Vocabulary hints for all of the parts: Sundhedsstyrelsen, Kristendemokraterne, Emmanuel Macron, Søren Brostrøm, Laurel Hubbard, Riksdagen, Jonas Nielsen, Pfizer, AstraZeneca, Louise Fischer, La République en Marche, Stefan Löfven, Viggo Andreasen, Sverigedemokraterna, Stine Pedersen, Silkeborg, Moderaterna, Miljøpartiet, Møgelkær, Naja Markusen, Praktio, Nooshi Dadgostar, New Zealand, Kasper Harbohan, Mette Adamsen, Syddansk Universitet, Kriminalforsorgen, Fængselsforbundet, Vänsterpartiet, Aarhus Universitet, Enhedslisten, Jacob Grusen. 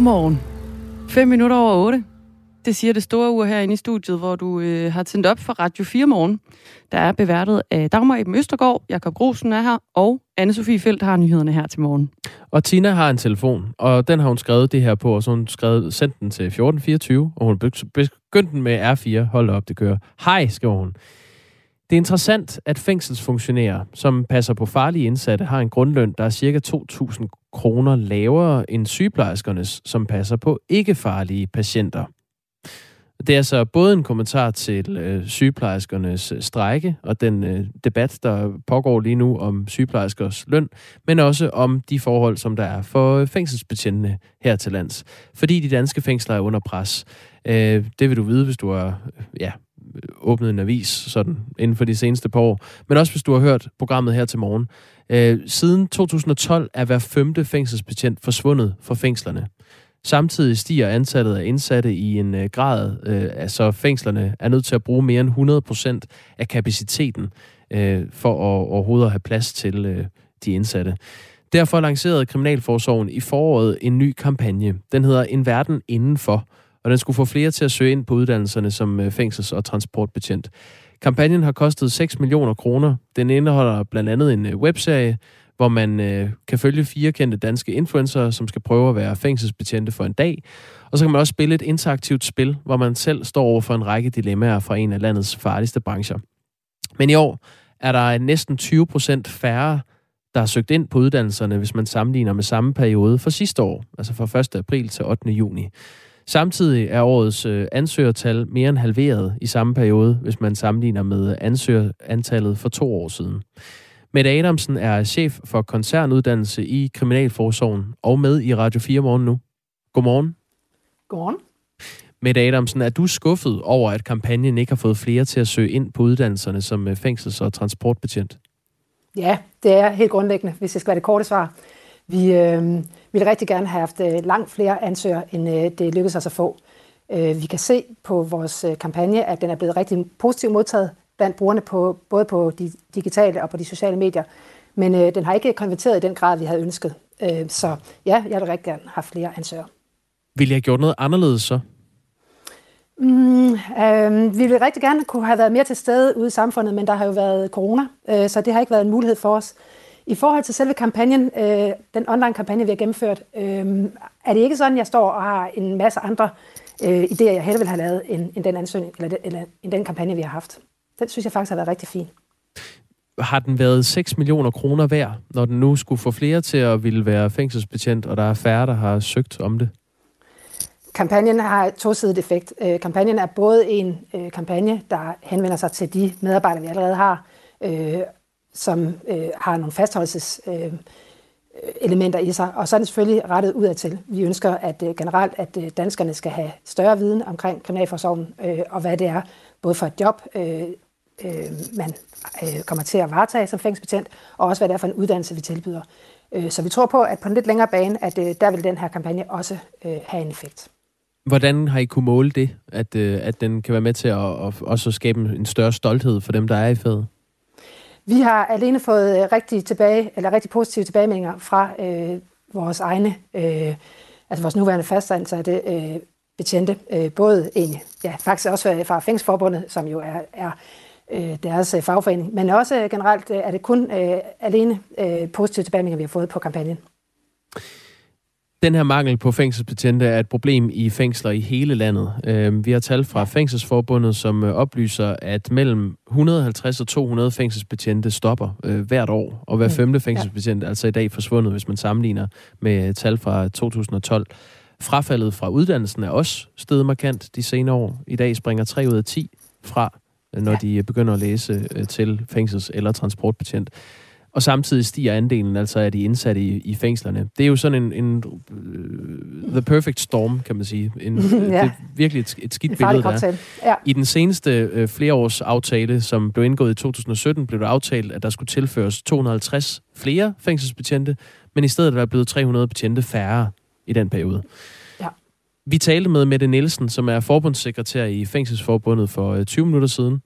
Godmorgen. 7:55. Det siger det store ur herinde i studiet, hvor du har tændt op for Radio 4 morgen. Der er beværtet af Dagmar Eben Østergaard, Jacob Grusen er her, og Anne-Sofie Feldt har nyhederne her til morgen. Og Tina har en telefon, og den har hun skrevet det her på, og så hun sendt den til 1424, og hun begyndte den med R4. Hold op, det kører. Hej, skriver hun. Det er interessant, at fængselsfunktionærer, som passer på farlige indsatte, har en grundløn, der er cirka 2.000 kroner lavere end sygeplejerskernes, som passer på ikke-farlige patienter. Det er altså både en kommentar til sygeplejerskernes strejke og den debat, der pågår lige nu om sygeplejerskers løn, men også om de forhold, som der er for fængselsbetjentene her til lands. Fordi de danske fængsler er under pres. Det vil du vide, hvis du er... åbnet en avis sådan, inden for de seneste par år. Men også hvis du har hørt programmet her til morgen. Siden 2012 er hver 5. fængselsbetjent forsvundet fra fængslerne. Samtidig stiger antallet af indsatte i en grad, så fængslerne er nødt til at bruge mere end 100% af kapaciteten for at overhovedet have plads til de indsatte. Derfor lancerede Kriminalforsorgen i foråret en ny kampagne. Den hedder En Verden Indenfor, og den skulle få flere til at søge ind på uddannelserne som fængsels- og transportbetjent. Kampagnen har kostet 6 millioner kroner. Den indeholder blandt andet en webserie, hvor man kan følge 4 kendte danske influencere, som skal prøve at være fængselsbetjente for en dag. Og så kan man også spille et interaktivt spil, hvor man selv står over for en række dilemmaer fra en af landets farligste brancher. Men i år er der næsten 20% færre, der har søgt ind på uddannelserne, hvis man sammenligner med samme periode for sidste år, altså fra 1. april til 8. juni. Samtidig er årets ansøgertal mere end halveret i samme periode, hvis man sammenligner med ansøgerantallet for 2 år siden. Mette Adamsen er chef for koncernuddannelse i Kriminalforsorgen og med i Radio 4 morgen nu. Godmorgen. Godmorgen. Mette Adamsen, er du skuffet over, at kampagnen ikke har fået flere til at søge ind på uddannelserne som fængsels- og transportbetjent? Ja, det er helt grundlæggende, hvis jeg skal være det korte svar. Vi ville rigtig gerne have haft langt flere ansøgere, end det lykkedes os at få. Vi kan se på vores kampagne, at den er blevet rigtig positivt modtaget blandt brugerne, både på de digitale og på de sociale medier. Men den har ikke konverteret i den grad, vi havde ønsket. Så ja, jeg ville rigtig gerne have haft flere ansøgere. Ville I have gjort noget anderledes så? Vi ville rigtig gerne kunne have været mere til stede ude i samfundet, men der har jo været corona, så det har ikke været en mulighed for os. I forhold til selve kampagnen, den online-kampagne, vi har gennemført, er det ikke sådan, jeg står og har en masse andre idéer, jeg hellere vil have lavet, end den ansøgning, eller end den kampagne, vi har haft. Den synes jeg faktisk har været rigtig fin. Har den været 6 millioner kroner værd, når den nu skulle få flere til at ville være fængselsbetjent, og der er færre, der har søgt om det? Kampagnen har et tosidigt effekt. Kampagnen er både en kampagne, der henvender sig til de medarbejdere, vi allerede har, som har nogle fastholdelseselementer i sig. Og så er det selvfølgelig rettet udadtil. Vi ønsker generelt, at danskerne skal have større viden omkring kriminalforsorgen og hvad det er, både for et job, man kommer til at varetage som fængselsbetjent, og også hvad det er for en uddannelse, vi tilbyder. Så vi tror på, at på en lidt længere bane, at der vil den her kampagne også have en effekt. Hvordan har I kunne måle det, at den kan være med til at også skabe en større stolthed for dem, der er i faget? Vi har alene fået rigtig positive tilbagemeldinger fra vores egne, vores nuværende fastansatte betjente, både egentlig, faktisk også fra Fængselsforbundet, som jo er deres fagforening, men også generelt er det kun alene positive tilbagemeldinger, vi har fået på kampagnen. Den her mangel på fængselsbetjente er et problem i fængsler i hele landet. Vi har tal fra Fængselsforbundet, som oplyser, at mellem 150 og 200 fængselsbetjente stopper hvert år, og hver 5. fængselsbetjent er altså i dag forsvundet, hvis man sammenligner med tal fra 2012. Frafaldet fra uddannelsen er også steget markant de senere år. I dag springer 3 ud af 10 fra, når de begynder at læse til fængsels- eller transportbetjent. Og samtidig stiger andelen altså af de indsatte i fængslerne. Det er jo sådan en the perfect storm, kan man sige. Det er virkelig et skidt billede, der. Ja. I den seneste flereårsaftale, som blev indgået i 2017, blev det aftalt, at der skulle tilføres 250 flere fængselsbetjente, men i stedet var der blevet 300 betjente færre i den periode. Ja. Vi talte med Mette Nielsen, som er forbundssekretær i Fængselsforbundet for 20 minutter siden,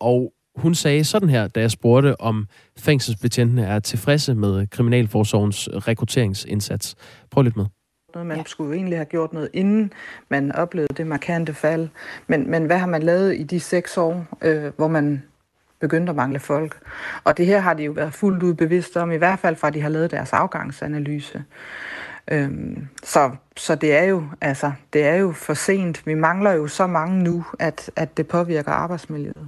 og hun sagde sådan her, da jeg spurgte, om fængselsbetjentene er tilfredse med Kriminalforsorgens rekrutteringsindsats. Prøv at lytte med. noget. Man skulle jo egentlig have gjort noget, inden man oplevede det markante fald. Men hvad har man lavet i de 6 år, hvor man begyndte at mangle folk? Og det her har de jo været fuldt ud bevidste om, i hvert fald fra de har lavet deres afgangsanalyse. Så det er jo for sent. Vi mangler jo så mange nu, at det påvirker arbejdsmiljøet.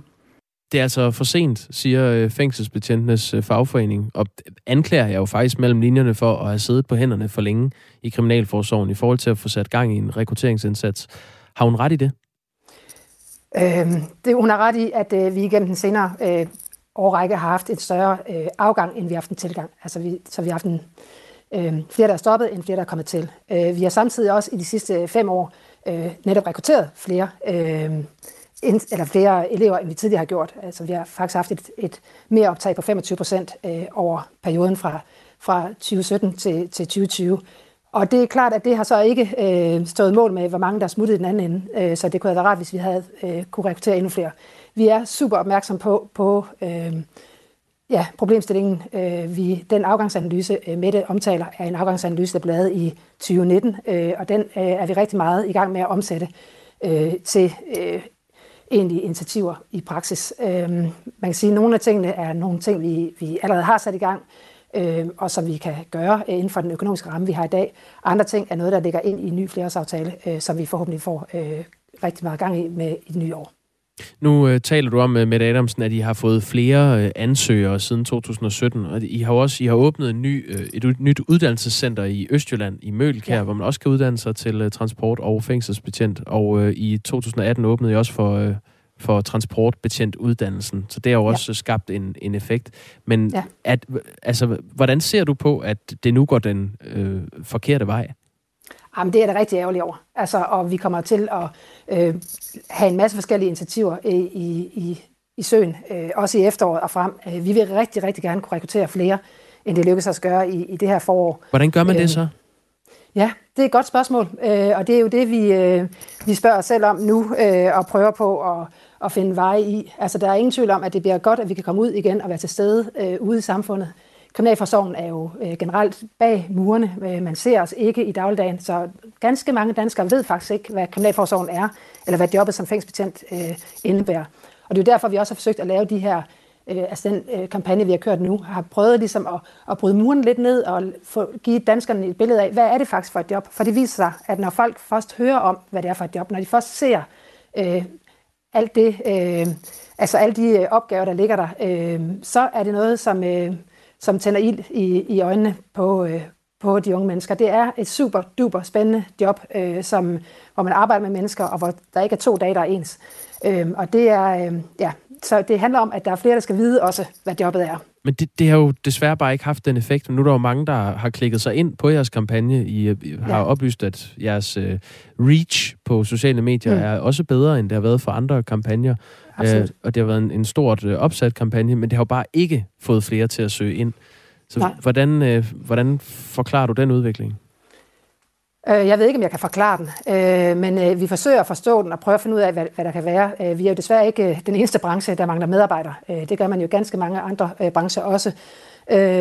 Det er altså for sent, siger fængselsbetjentenes fagforening, og anklager jeg jo faktisk mellem linjerne for at have siddet på hænderne for længe i Kriminalforsorgen i forhold til at få sat gang i en rekrutteringsindsats. Har hun ret i det? Hun har ret i, at vi igennem den senere årrække har haft en større afgang, end vi har haft en tilgang. Altså vi har haft en flere, der er stoppet, end flere, der er kommet til. Vi har samtidig også i de sidste 5 år netop rekrutteret flere elever, end vi tidligere har gjort. Altså, vi har faktisk haft et mere optag på 25% over perioden fra 2017 til 2020. Og det er klart, at det har så ikke stået mål med, hvor mange der er smuttet i den anden ende. Så det kunne have været rart, hvis vi havde kunne rekruttere endnu flere. Vi er super opmærksomme på problemstillingen. Den afgangsanalyse, Mette omtaler, er en afgangsanalyse, der blev lavet i 2019. Og den er vi rigtig meget i gang med at omsætte til egentlige initiativer i praksis. Man kan sige, at nogle af tingene er nogle ting, vi allerede har sat i gang, og som vi kan gøre inden for den økonomiske ramme, vi har i dag. Andre ting er noget, der ligger ind i en ny flerårsaftale, som vi forhåbentlig får rigtig meget gang i med i det nye år. Nu taler du om, Mette Adamsen, at I har fået flere ansøgere siden 2017, og I har åbnet et nyt uddannelsescenter i Østjylland, i Møgelkær, hvor man også kan uddanne sig til transport- og fængselsbetjent, og i 2018 åbnede I også for transportbetjentuddannelsen, så det har jo også skabt en effekt. Men hvordan ser du på, at det nu går den forkerte vej? Jamen, det er da rigtig ærgerligt over. Altså, og vi kommer til at have en masse forskellige initiativer i søen, også i efteråret og frem. Vi vil rigtig, rigtig gerne kunne rekruttere flere, end det lykkes at gøre i det her forår. Hvordan gør man det så? Ja, det er et godt spørgsmål, og det er jo det, vi spørger os selv om nu og prøver på at finde veje i. Altså, der er ingen tvivl om, at det bliver godt, at vi kan komme ud igen og være til stede ude i samfundet. Kriminalforsorgen er jo generelt bag murene. Man ser os ikke i dagligdagen, så ganske mange danskere ved faktisk ikke, hvad Kriminalforsorgen er, eller hvad jobbet som fængselsbetjent indebærer. Og det er jo derfor, vi også har forsøgt at lave de her, den kampagne, vi har kørt nu, har prøvet ligesom at bryde muren lidt ned og give danskerne et billede af, hvad er det faktisk for et job? For det viser sig, at når folk først hører om, hvad det er for et job, når de først ser alt det, altså alle de opgaver, der ligger der, så er det noget, som tænder ild i øjnene på de unge mennesker. Det er et super, duper spændende job, hvor man arbejder med mennesker, og hvor der ikke er 2 dage, der er ens. Og det er, så det handler om, at der er flere, der skal vide også, hvad jobbet er. Men det har jo desværre bare ikke haft den effekt. Nu er der jo mange, der har klikket sig ind på jeres kampagne. I har oplyst, at jeres reach på sociale medier er også bedre, end det har været for andre kampagner. Og det har været en stort opsat kampagne, men det har jo bare ikke fået flere til at søge ind. Så hvordan forklarer du den udvikling? Jeg ved ikke, om jeg kan forklare den, men vi forsøger at forstå den og prøve at finde ud af, hvad der kan være. Vi er jo desværre ikke den eneste branche, der mangler medarbejdere. Det gør man jo ganske mange andre brancher også.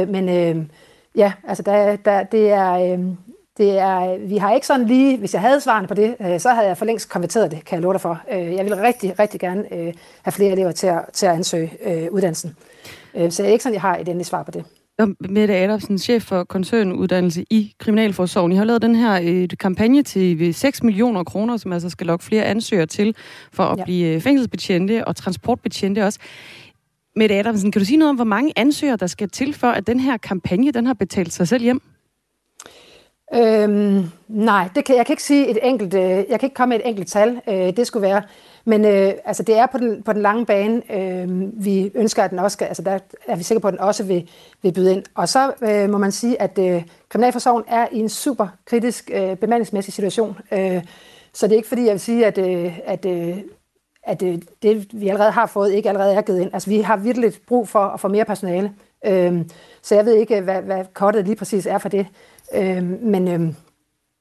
Men ja, altså vi har ikke sådan lige, hvis jeg havde svarene på det, så havde jeg for længst konverteret det, kan jeg love dig for. Jeg ville rigtig, rigtig gerne have flere elever til at ansøge uddannelsen. Så det er ikke sådan, jeg har et endeligt svar på det. Mette Adamsen, chef for koncernuddannelse i Kriminalforsorgen. I har lavet den her kampagne til 6 millioner kroner, som altså skal lokke flere ansøgere til for at blive fængselsbetjente og transportbetjente også. Mette Adamsen, kan du sige noget om, hvor mange ansøgere, der skal til for, at den her kampagne, den har betalt sig selv hjem? Nej, jeg kan ikke sige et enkelt. Jeg kan ikke komme med et enkelt tal. Det skulle være. Men altså det er på den lange bane. Vi ønsker, at den også skal, altså der er vi sikre på, at den også vil byde ind. Og så må man sige, at Kriminalforsorgen er i en super kritisk bemandingsmæssig situation. Så det er ikke fordi, jeg vil sige, at det, vi allerede har fået, ikke allerede er givet ind. Altså vi har virkelig brug for at få mere personale. Så jeg ved ikke, hvad kortet lige præcis er for det. Men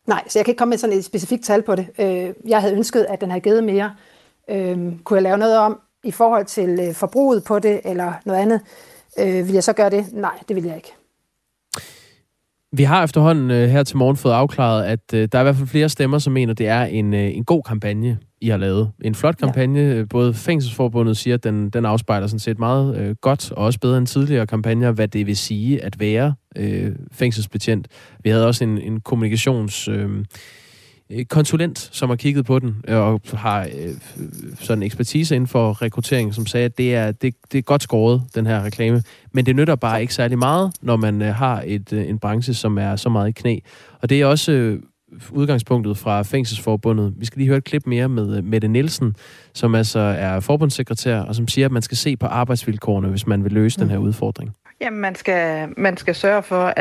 nej, så jeg kan ikke komme med sådan et specifikt tal på det. Jeg havde ønsket, at den havde givet mere. Kunne jeg lave noget om i forhold til forbruget på det, eller noget andet? Vil jeg så gøre det? Nej, det vil jeg ikke. Vi har efterhånden her til morgen fået afklaret, at der er i hvert fald flere stemmer, som mener, det er en god kampagne, I har lavet. En flot kampagne. Ja. Både Fængselsforbundet siger, at den afspejler sådan set meget godt, og også bedre end tidligere kampagner, hvad det vil sige at være fængselsbetjent. Vi havde også en kommunikations... konsulent, som har kigget på den og har sådan ekspertise inden for rekruttering, som sagde, at det er godt skåret, den her reklame. Men det nytter bare ikke særlig meget, når man har en branche, som er så meget i knæ. Og det er også udgangspunktet fra Fængselsforbundet. Vi skal lige høre et klip mere med Mette Nielsen, som altså er forbundssekretær, og som siger, at man skal se på arbejdsvilkårene, hvis man vil løse den her udfordring. Jamen, man skal sørge for,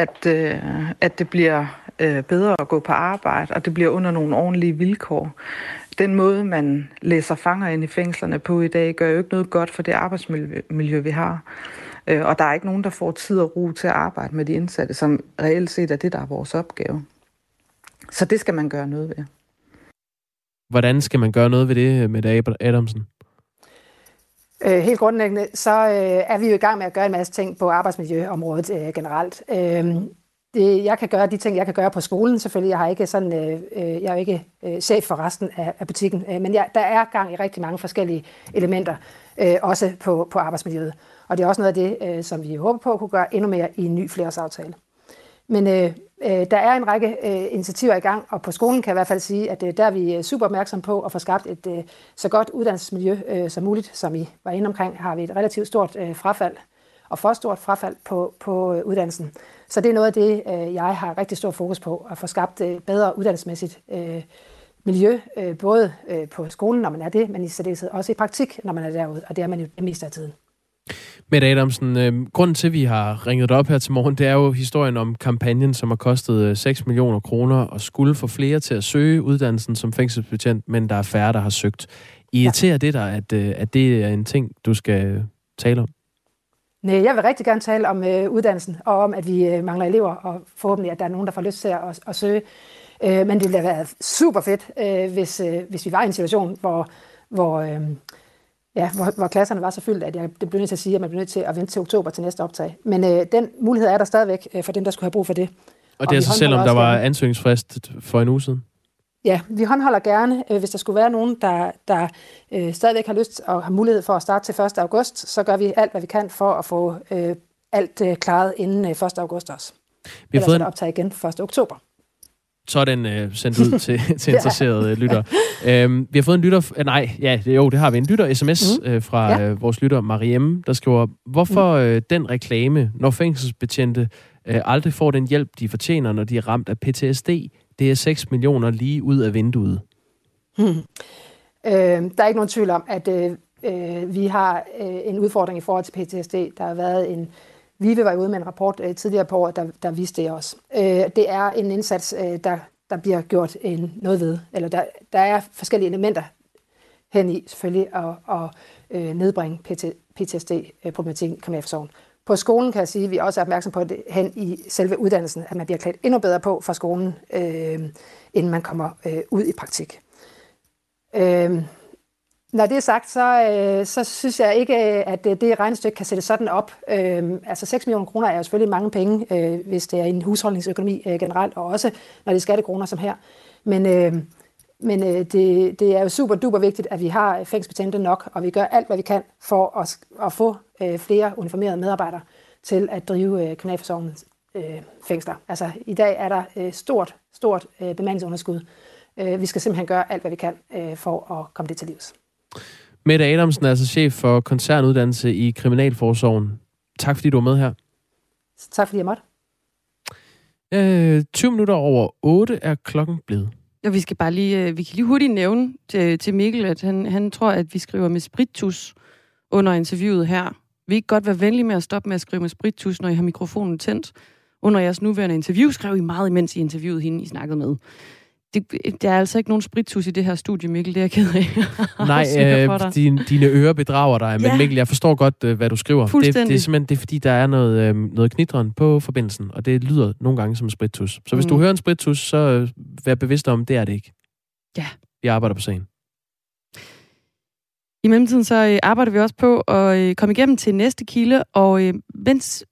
at det bliver bedre at gå på arbejde, og det bliver under nogle ordentlige vilkår. Den måde, man læser fanger ind i fængslerne på i dag, gør jo ikke noget godt for det arbejdsmiljø, vi har. Og der er ikke nogen, der får tid og ro til at arbejde med de indsatte, som reelt set er det, der er vores opgave. Så det skal man gøre noget ved. Hvordan skal man gøre noget ved det, Mette Adamsen? Helt grundlæggende, så er vi jo i gang med at gøre en masse ting på arbejdsmiljøområdet generelt. Jeg kan gøre de ting, jeg kan gøre på skolen, selvfølgelig. Jeg er jo ikke chef for resten af butikken, men der er gang i rigtig mange forskellige elementer, også på arbejdsmiljøet. Og det er også noget af det, som vi håber på at kunne gøre endnu mere i en ny flerårsaftale. Men der er en række initiativer i gang, og på skolen kan jeg i hvert fald sige, at der er vi super opmærksom på at få skabt et så godt uddannelsesmiljø som muligt. Som I var inde omkring, har vi et relativt stort frafald, og for stort frafald på uddannelsen. Så det er noget af det, jeg har rigtig stor fokus på, at få skabt bedre uddannelsesmæssigt miljø, både på skolen, når man er det, men i særdeleshed også i praktik, når man er derude, og det er man jo det meste af tiden. Mette Adamsen, grunden til, at vi har ringet dig op her til morgen, det er jo historien om kampagnen, som har kostet 6 millioner kroner og skulle få flere til at søge uddannelsen som fængselsbetjent, men der er færre, der har søgt. Irriterer det dig, at det er en ting, du skal tale om? Nej, jeg vil rigtig gerne tale om uddannelsen, og om, at vi mangler elever, og forhåbentlig, at der er nogen, der får lyst til at søge. Men det ville have været super fedt, hvis vi var i en situation, hvor klasserne var så fyldt, at det blev nødt til at sige, at man blev nødt til at vente til oktober til næste optag. Men den mulighed er der stadigvæk for dem, der skulle have brug for det. Og det er så selvom der var ansøgningsfrist for en uge siden? Ja, vi håndholder gerne. Hvis der skulle være nogen, der stadigvæk har lyst og har mulighed for at starte til 1. august, så gør vi alt, hvad vi kan for at få alt klaret inden 1. august også. Vi har fået en optag igen 1. oktober. Så er den sendt ud til interesserede lyttere. Vi har fået en lytter... det har vi. En lytter-sms fra vores lytter, Mariem, der skriver, hvorfor den reklame, når fængselsbetjente aldrig får den hjælp, de fortjener, når de er ramt af PTSD, det er 6 millioner lige ud af vinduet. Der er ikke nogen tvivl om, at vi har en udfordring i forhold til PTSD. Der har været en... Vi var ude med en rapport tidligere på året, der viste det også. Det er en indsats, der bliver gjort noget ved. Eller der er forskellige elementer hen i selvfølgelig at nedbringe PTSD-problematikken i Kriminalforsorgen. På skolen kan jeg sige, at vi også er opmærksom på det hen i selve uddannelsen, at man bliver klædt endnu bedre på fra skolen, inden man kommer ud i praktik. Når det er sagt, så synes jeg ikke, at det regnestykke kan sætte sådan op. 6 millioner kroner er jo selvfølgelig mange penge, hvis det er en husholdningsøkonomi generelt, og også når det er skattekroner som her. Men det er jo super duper vigtigt, at vi har fængselsbetjente nok, og vi gør alt, hvad vi kan for at få flere uniformerede medarbejdere til at drive Kriminalforsorgens fængsler. Altså i dag er der stort bemandingsunderskud. Vi skal simpelthen gøre alt, hvad vi kan for at komme det til livs. Mette Adamsen er altså chef for koncernuddannelse i Kriminalforsorgen. Tak fordi du var med her. Tak fordi jeg måtte. 20 minutter over 8 er klokken blevet. Og vi kan lige hurtigt nævne til Mikkel, at han tror, at vi skriver med spiritus under interviewet her. Vil I ikke godt være venlige med at stoppe med at skrive med spiritus, når I har mikrofonen tændt? Under jeres nuværende interview skrev I meget, imens I interviewede hende, I snakkede med. Der er altså ikke nogen spiritus i det her studie, Mikkel, det er jeg ked af. Nej, dine ører bedrager dig, men ja. Mikkel, jeg forstår godt, hvad du skriver. Det er simpelthen, det er, fordi der er noget knitren på forbindelsen, og det lyder nogle gange som en spiritus. Så hvis du hører en spiritus, så vær bevidst om, det er det ikke. Ja. Vi arbejder på sagen. I mellemtiden så arbejder vi også på at komme igennem til næste kilde, og mens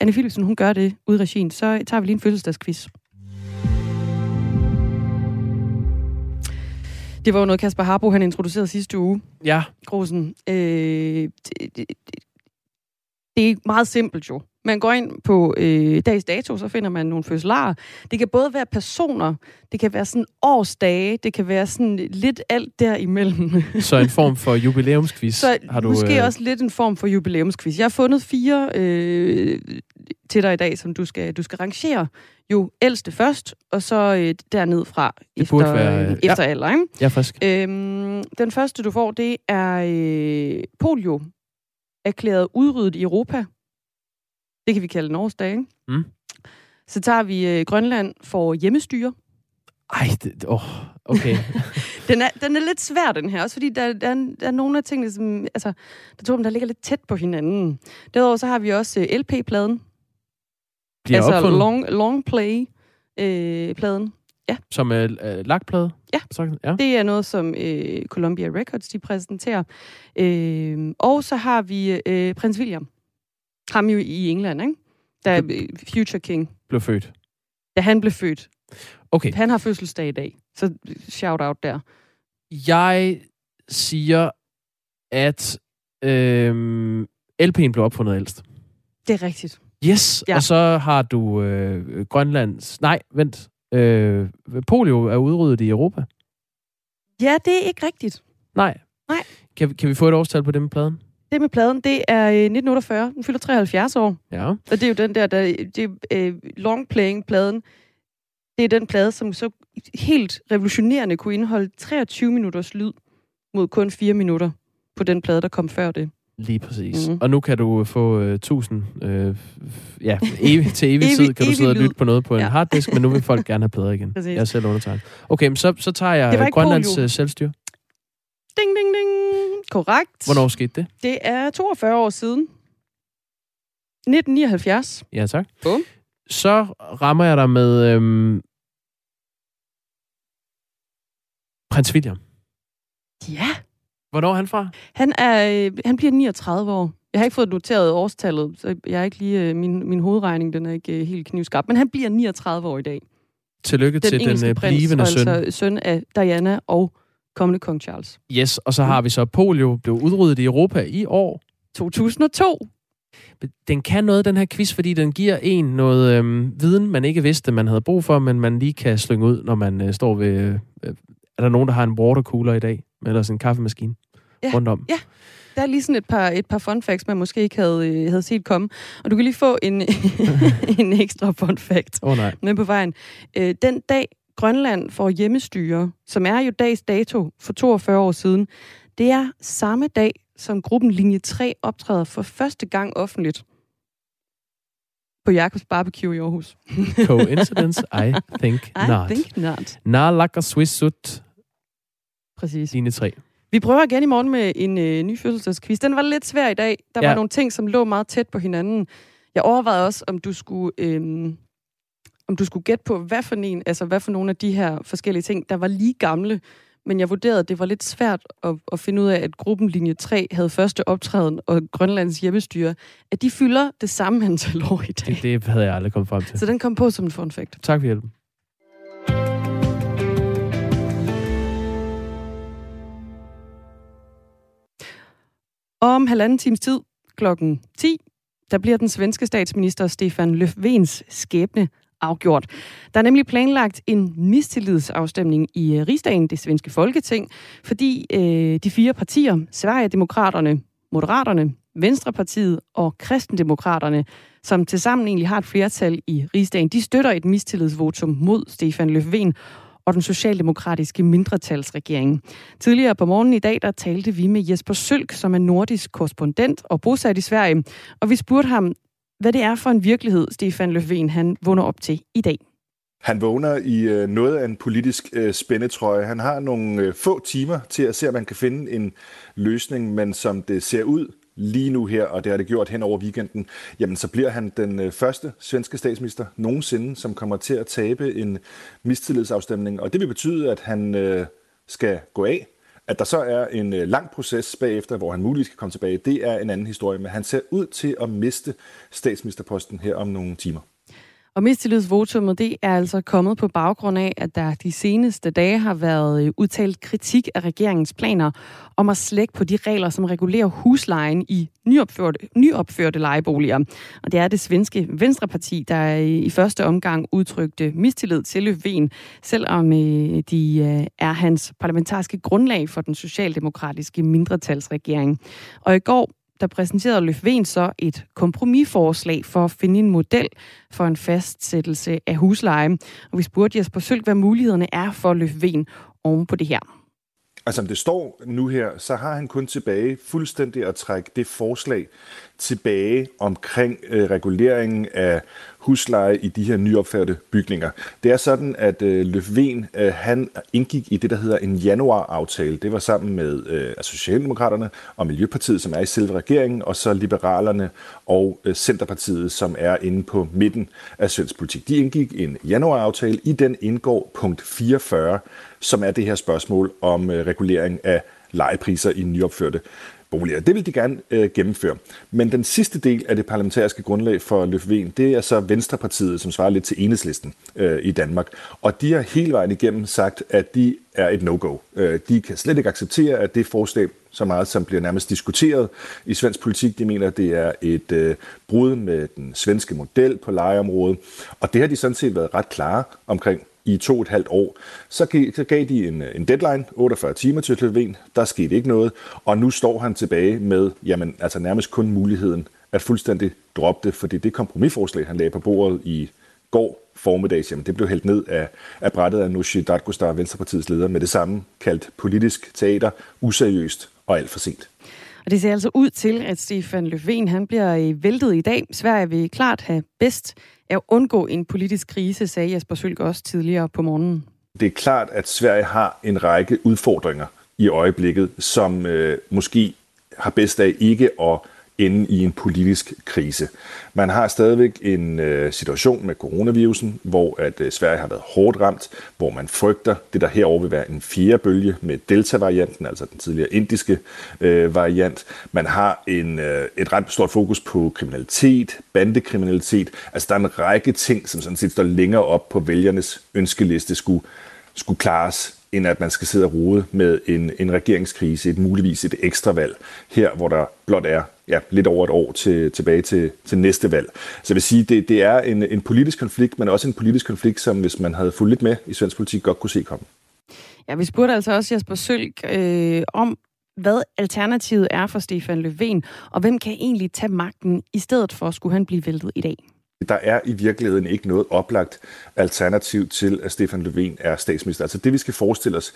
Anne Philipsen, hun gør det ude i regien, så tager vi lige en fødselsdagsquiz. Det var jo noget, Kasper Harbohan, han introducerede sidste uge. Ja. Grusen. Det er meget simpelt jo. Man går ind på dags dato, så finder man nogle fødselarer. Det kan både være personer, det kan være sådan årsdage, det kan være sådan lidt alt derimellem. Så en form for jubilæumsquiz. Så har du, måske også lidt en form for jubilæumsquiz. Jeg har fundet 4 til dig i dag, som du skal rangere. Jo ældste først, og så derned fra efter alder. Ikke? Ja, frisk. Den første, du får, det er polio. Erklæret udryddet i Europa. Det kan vi kalde Norges dag, mm. Så tager vi Grønland for hjemmestyre. Ej, okay. den er lidt svær, den her. Også fordi der er nogle af tingene, som, altså, der ligger lidt tæt på hinanden. Derudover så har vi også LP-pladen. Altså long play-pladen. Ja. Som lakplade? Ja. Ja, det er noget, som Columbia Records de præsenterer. Og så har vi prins William. Ham jo i England, ikke? Der er Future King. Blev født. Da han blev født. Okay. Han har fødselsdag i dag. Så shout-out der. Jeg siger, at LP'en blev opfundet ældst. Det er rigtigt. Yes, ja. Og så har du Grønlands... Nej, vent. Polio er udryddet i Europa. Ja, det er ikke rigtigt. Nej. Kan vi få et årstal på det med pladen? Det med pladen, det er 1948. Den fylder 73 år. Ja. Og det er jo den der long-playing-pladen. Det er den plade, som så helt revolutionerende kunne indeholde 23 minutters lyd mod kun 4 minutter på den plade, der kom før det. Lige præcis. Mm-hmm. Og nu kan du få 1000 til evig tid, kan du sidde og lytte på noget på en harddisk, men nu vil folk gerne have plader igen. Præcis. Jeg er selv undertegnet. Okay, så tager jeg Grønlands selvstyre. Ding, ding, ding. Korrekt. Hvornår skete det? Det er 42 år siden. 1979. Ja, tak. Boom. Så rammer jeg dig med prins William. Ja. Hvornår er han fra? Han bliver 39 år. Jeg har ikke fået noteret årstallet, så jeg er ikke lige min hovedregning, den er ikke helt knivskarp, men han bliver 39 år i dag. Tillykke til den blivende søn. Altså søn af Diana og kommende kong Charles. Yes, og så har vi så polio blev udryddet i Europa i år 2002. Den kan noget, den her quiz, fordi den giver en noget viden, man ikke vidste, man havde brug for, men man lige kan slynge ud, når man står ved... er der nogen, der har en watercooler i dag? Eller sådan en kaffemaskine rundt om? Ja, der er lige sådan et par fun facts, man måske ikke havde set komme. Og du kan lige få en ekstra fun fact med på vejen. Den dag, Grønland får hjemmestyre, som er jo dags dato for 42 år siden, det er samme dag, som gruppen Linje 3 optræder for første gang offentligt på Jacob's Barbecue i Aarhus. Coincidence? I think not. Na lakker swissut. Præcis. Linje 3. Vi prøver igen i morgen med en ny fødselsdagsquiz. Den var lidt svær i dag. Der var nogle ting, som lå meget tæt på hinanden. Jeg overvejede også, om du skulle gætte på, hvad for nogle af de her forskellige ting, der var lige gamle. Men jeg vurderede, at det var lidt svært at finde ud af, at gruppen Linje 3 havde første optræden og Grønlands hjemmestyre, at de fylder det samme antal år i dag. Det havde jeg aldrig kommet frem til. Så den kom på som en fun fact. Tak for hjælpen. Om 1,5 times tid, klokken 10, der bliver den svenske statsminister Stefan Löfvens skæbne afgjort. Der er nemlig planlagt en mistillidsafstemning i Riksdagen, det svenske folketing, fordi de 4 partier, Sverigedemokraterna, Moderaterne, Vänsterpartiet og Kristendemokraterne, som tilsammen egentlig har et flertal i Riksdagen, de støtter et mistillidsvotum mod Stefan Löfven og den socialdemokratiske mindretalsregering. Tidligere på morgenen i dag, der talte vi med Jesper Sølk, som er nordisk korrespondent og bosat i Sverige, og vi spurgte ham, hvad det er for en virkelighed, Stefan Löfven han vågner op til i dag. Han vågner i noget af en politisk spændetrøje. Han har nogle få timer til at se, om man kan finde en løsning, men som det ser ud lige nu her, og det har det gjort hen over weekenden, jamen så bliver han den første svenske statsminister nogensinde, som kommer til at tabe en mistillidsafstemning. Og det vil betyde, at han skal gå af, At der så er en lang proces bagefter, hvor han muligvis kan komme tilbage, det er en anden historie, men han ser ud til at miste statsministerposten her om nogle timer. Og mistillidsvotummet, det er altså kommet på baggrund af, at der de seneste dage har været udtalt kritik af regeringens planer om at slække på de regler, som regulerer huslejen i nyopførte lejeboliger. Og det er det svenske Vänsterparti, der i første omgang udtrykte mistillid til Löfven, selvom de er hans parlamentariske grundlag for den socialdemokratiske mindretalsregering. Og i går der præsenterede Löfven så et kompromisforslag for at finde en model for en fastsættelse af husleje. Og vi spurgte Jesper Sølk, hvad mulighederne er for Löfven oven på det her. Og som det står nu her, så har han kun tilbage fuldstændig at trække det forslag tilbage omkring reguleringen af husleje i de her nyopførte bygninger. Det er sådan, at Löfven han indgik i det, der hedder en januar-aftale. Det var sammen med Socialdemokraterne og Miljøpartiet, som er i selve regeringen, og så Liberalerne og Centerpartiet, som er inde på midten af svensk politik. De indgik en januar-aftale. I den indgår punkt 44, som er det her spørgsmål om regulering af lejepriser i nyopførte boliger. Det vil de gerne gennemføre. Men den sidste del af det parlamentariske grundlag for Löfven, det er så Vänsterpartiet, som svarer lidt til Enhedslisten i Danmark. Og de har hele vejen igennem sagt, at de er et no-go. De kan slet ikke acceptere, at det forslag, så meget som bliver nærmest diskuteret i svensk politik, de mener, det er et brud med den svenske model på lejeområdet. Og det har de sådan set været ret klare omkring i 2,5 år. Så gav de en deadline, 48 timer til Löfven, der skete ikke noget, og nu står han tilbage med, jamen, altså nærmest kun muligheden at fuldstændig droppe det, fordi det kompromisforslag, han lagde på bordet i går formiddags, jamen, det blev hældt ned af brættet af Nooshi Dadgostar, Venstrepartiets leder, med det samme kaldt politisk teater, useriøst og alt for sent. Og det ser altså ud til, at Stefan Löfven han bliver væltet i dag. Sverige vil klart have bedst at undgå en politisk krise, sagde Jesper Sølk også tidligere på morgenen. Det er klart, at Sverige har en række udfordringer i øjeblikket, som måske har bedst af ikke at ende i en politisk krise. Man har stadigvæk en situation med coronavirusen, hvor at Sverige har været hårdt ramt, hvor man frygter, det der herover vil være en fjerde bølge med Delta-varianten, altså den tidligere indiske variant. Man har et ret stort fokus på kriminalitet, bandekriminalitet. Altså der er en række ting, som sådan set står længere op på vælgernes ønskeliste skulle klares, end at man skal sidde og rode med en regeringskrise, muligvis et ekstra valg her, hvor der blot er lidt over et år tilbage til næste valg. Så jeg vil sige, det er en politisk konflikt, men også en politisk konflikt, som hvis man havde fulgt lidt med i svensk politik, godt kunne se komme. Ja, vi spurgte altså også Jesper Sølk om, hvad alternativet er for Stefan Löfven, og hvem kan egentlig tage magten i stedet for, skulle han blive væltet i dag? Der er i virkeligheden ikke noget oplagt alternativ til, at Stefan Löfven er statsminister. Altså det, vi skal forestille os,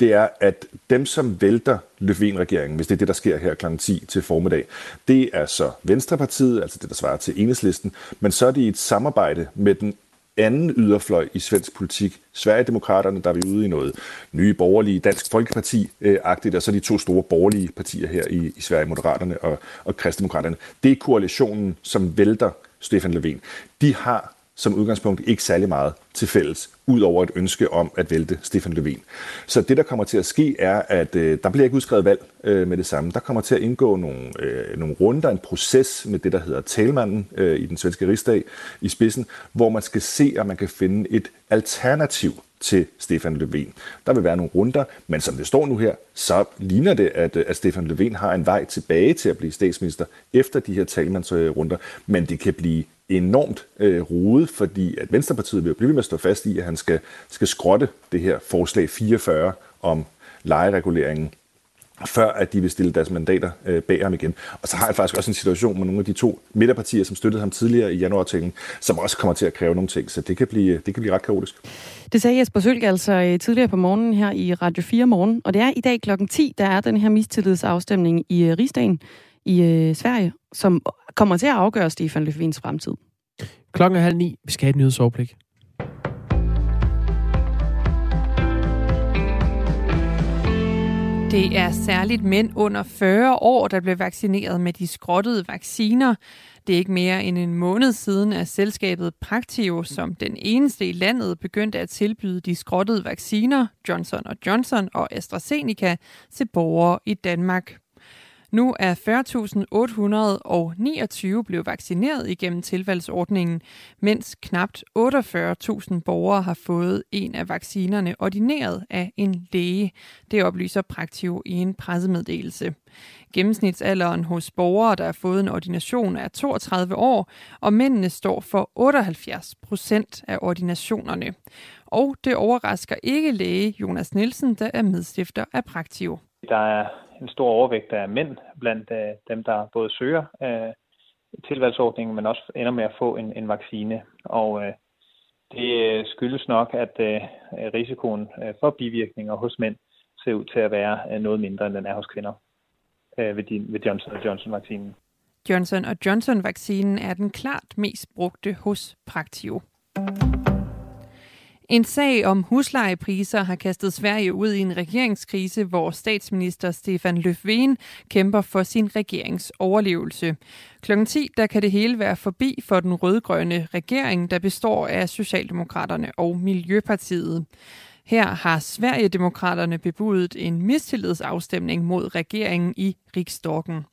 det er, at dem, som vælter Löfven-regeringen, hvis det er det, der sker her kl. 10 til formiddag, det er så Venstrepartiet, altså det, der svarer til Enhedslisten, men så er det i et samarbejde med den anden yderfløj i svensk politik, Sverigedemokraterne, der er vi ude i noget nye borgerlige, Dansk Folkeparti-agtigt, og så de to store borgerlige partier her i Sverige, Moderaterne og Kristendemokraterne. Det er koalitionen, som vælter Stefan Löfven. De har som udgangspunkt ikke særlig meget til fælles, ud over et ønske om at vælte Stefan Löfven. Så det, der kommer til at ske, er, at der bliver ikke udskrevet valg med det samme. Der kommer til at indgå nogle runder, en proces med det, der hedder talmanden i den svenske rigsdag i spidsen, hvor man skal se, om man kan finde et alternativ til Stefan Löfven. Der vil være nogle runder, men som det står nu her, så ligner det, at Stefan Löfven har en vej tilbage til at blive statsminister efter de her talmandsrunder, men det kan blive enormt rodet, fordi at Venstrepartiet vil blive med at stå fast i, at han skal skrotte det her forslag 44 om lejereguleringen, før at de vil stille deres mandater bag ham igen. Og så har jeg faktisk også en situation med nogle af de to midterpartier, som støttede ham tidligere i januartalen, som også kommer til at kræve nogle ting, så det kan blive ret kaotisk. Det sagde Jesper Sølk altså tidligere på morgenen her i Radio 4 morgen, og det er i dag kl. 10, der er den her mistillidsafstemning i Riksdagen i Sverige, som kommer til at afgøre Stefan Löfvens fremtid. 8:30, vi skal have et nyhedsoverblik. Det er særligt mænd under 40 år, der blev vaccineret med de skrottede vacciner. Det er ikke mere end en måned siden, at selskabet Praktio, som den eneste i landet, begyndte at tilbyde de skrottede vacciner, Johnson & Johnson og AstraZeneca, til borgere i Danmark. Nu er 40.829 blevet vaccineret igennem tilvalgsordningen, mens knapt 48.000 borgere har fået en af vaccinerne ordineret af en læge. Det oplyser Praktio i en pressemeddelelse. Gennemsnitsalderen hos borgere, der har fået en ordination, er 32 år, og mændene står for 78% af ordinationerne. Og det overrasker ikke læge Jonas Nielsen, der er medstifter af Praktio. Der er en stor overvægt af mænd blandt dem, der både søger tilvalgsordningen, men også ender med at få en vaccine. Og det skyldes nok, at risikoen for bivirkninger hos mænd ser ud til at være noget mindre, end den er hos kvinder ved Johnson & Johnson-vaccinen. Johnson & Johnson-vaccinen er den klart mest brugte hos Praktio. En sag om huslejepriser har kastet Sverige ud i en regeringskrise, hvor statsminister Stefan Löfven kæmper for sin regerings overlevelse. Klokken 10 der kan det hele være forbi for den rødgrønne regering, der består af Socialdemokraterne og Miljøpartiet. Her har Sverigedemokraterna bebudet en mistillidsafstemning mod regeringen i Riksdagen.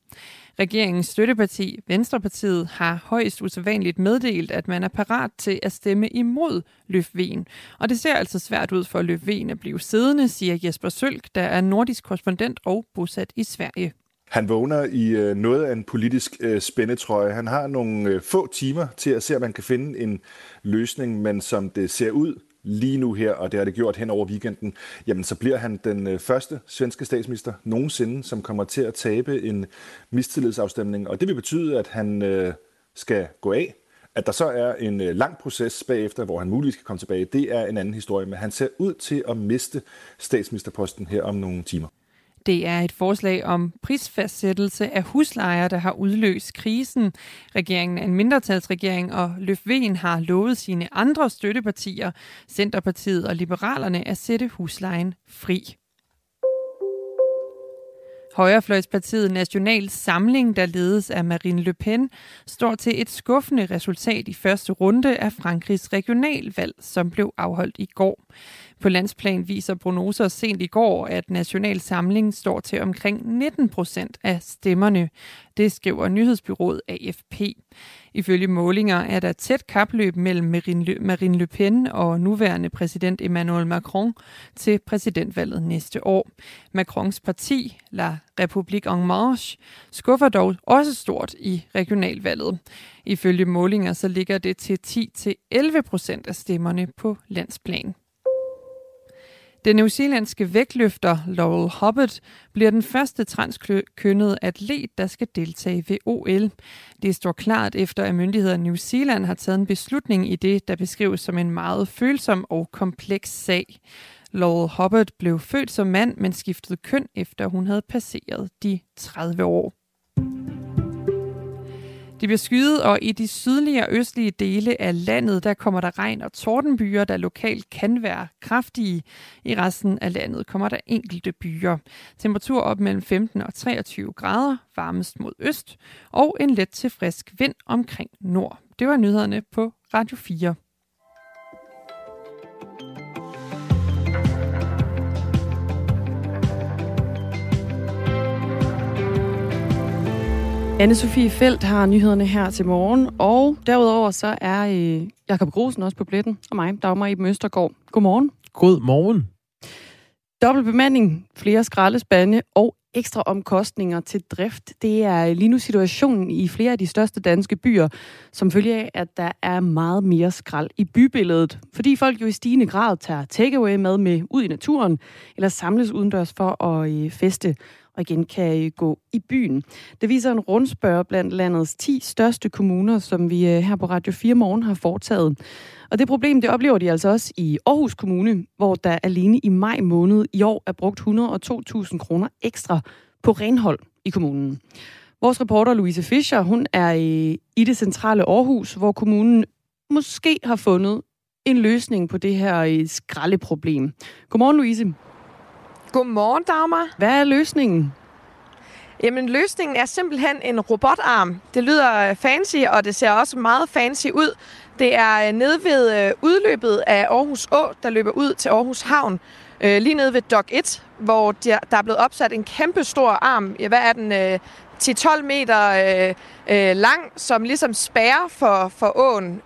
Regeringens støtteparti, Vänsterpartiet, har højst usædvanligt meddelt, at man er parat til at stemme imod Löfven. Og det ser altså svært ud for Löfven at blive siddende, siger Jesper Sølk, der er nordisk korrespondent og bosat i Sverige. Han vågner i noget af en politisk spændetrøje. Han har nogle få timer til at se, om man kan finde en løsning, men som det ser ud lige nu her, og det har det gjort hen over weekenden, jamen så bliver han den første svenske statsminister nogensinde, som kommer til at tabe en mistillidsafstemning. Og det vil betyde, at han skal gå af. At der så er en lang proces bagefter, hvor han muligvis kan komme tilbage, det er en anden historie. Men han ser ud til at miste statsministerposten her om nogle timer. Det er et forslag om prisfastsættelse af huslejer, der har udløst krisen. Regeringen er en mindretalsregering, og Löfven har lovet sine andre støttepartier, Centerpartiet og Liberalerne, at sætte huslejen fri. Højrefløjspartiet National Samling, der ledes af Marine Le Pen, står til et skuffende resultat i første runde af Frankrigs regionalvalg, som blev afholdt i går. På landsplan viser prognoser sent i går, at National Samling står til omkring 19% af stemmerne. Det skriver nyhedsbyrået AFP. Ifølge målinger er der tæt kapløb mellem Marine Le Pen og nuværende præsident Emmanuel Macron til præsidentvalget næste år. Macrons parti, La République en Marche, skuffer dog også stort i regionalvalget. Ifølge målinger så ligger det til 10-11% af stemmerne på landsplan. Den newzealandske vægtløfter Laurel Hubbard bliver den første transkønnede atlet, der skal deltage ved OL. Det står klart efter, at myndighederne i New Zealand har taget en beslutning i det, der beskrives som en meget følsom og kompleks sag. Laurel Hubbard blev født som mand, men skiftede køn efter hun havde passeret de 30 år. Det bliver skyet, og i de sydlige og østlige dele af landet, der kommer der regn og tordenbyger, der lokalt kan være kraftige. I resten af landet kommer der enkelte byer. Temperatur op mellem 15 og 23 grader, varmest mod øst, og en let til frisk vind omkring nord. Det var nyhederne på Radio 4. Anne-Sofie Feldt har nyhederne her til morgen, og derudover så er Jacob Grusen også på pletten, og mig, Dagmar Eben Østergaard. Godmorgen. Godmorgen. Dobbelt bemanding, flere skraldespande og ekstra omkostninger til drift. Det er lige nu situationen i flere af de største danske byer, som følge af, at der er meget mere skrald i bybilledet. Fordi folk jo i stigende grad tager takeaway med ud i naturen, eller samles udendørs for at feste og igen kan gå i byen. Det viser en rundspørge blandt landets 10 største kommuner, som vi her på Radio 4 Morgen har foretaget. Og det problem, det oplever de altså også i Aarhus Kommune, hvor der alene i maj måned i år er brugt 102.000 kroner ekstra på renhold i kommunen. Vores reporter Louise Fischer, hun er i det centrale Aarhus, hvor kommunen måske har fundet en løsning på det her skraldeproblem. Godmorgen, Louise. Godmorgen, Dagmar. Hvad er løsningen? Jamen, løsningen er simpelthen en robotarm. Det lyder fancy, og det ser også meget fancy ud. Det er nede ved udløbet af Aarhus Å, der løber ud til Aarhus Havn. Lige nede ved Dock 1, hvor der er blevet opsat en kæmpe stor arm. Hvad er den? 10-12 meter lang, som ligesom spærrer for åen,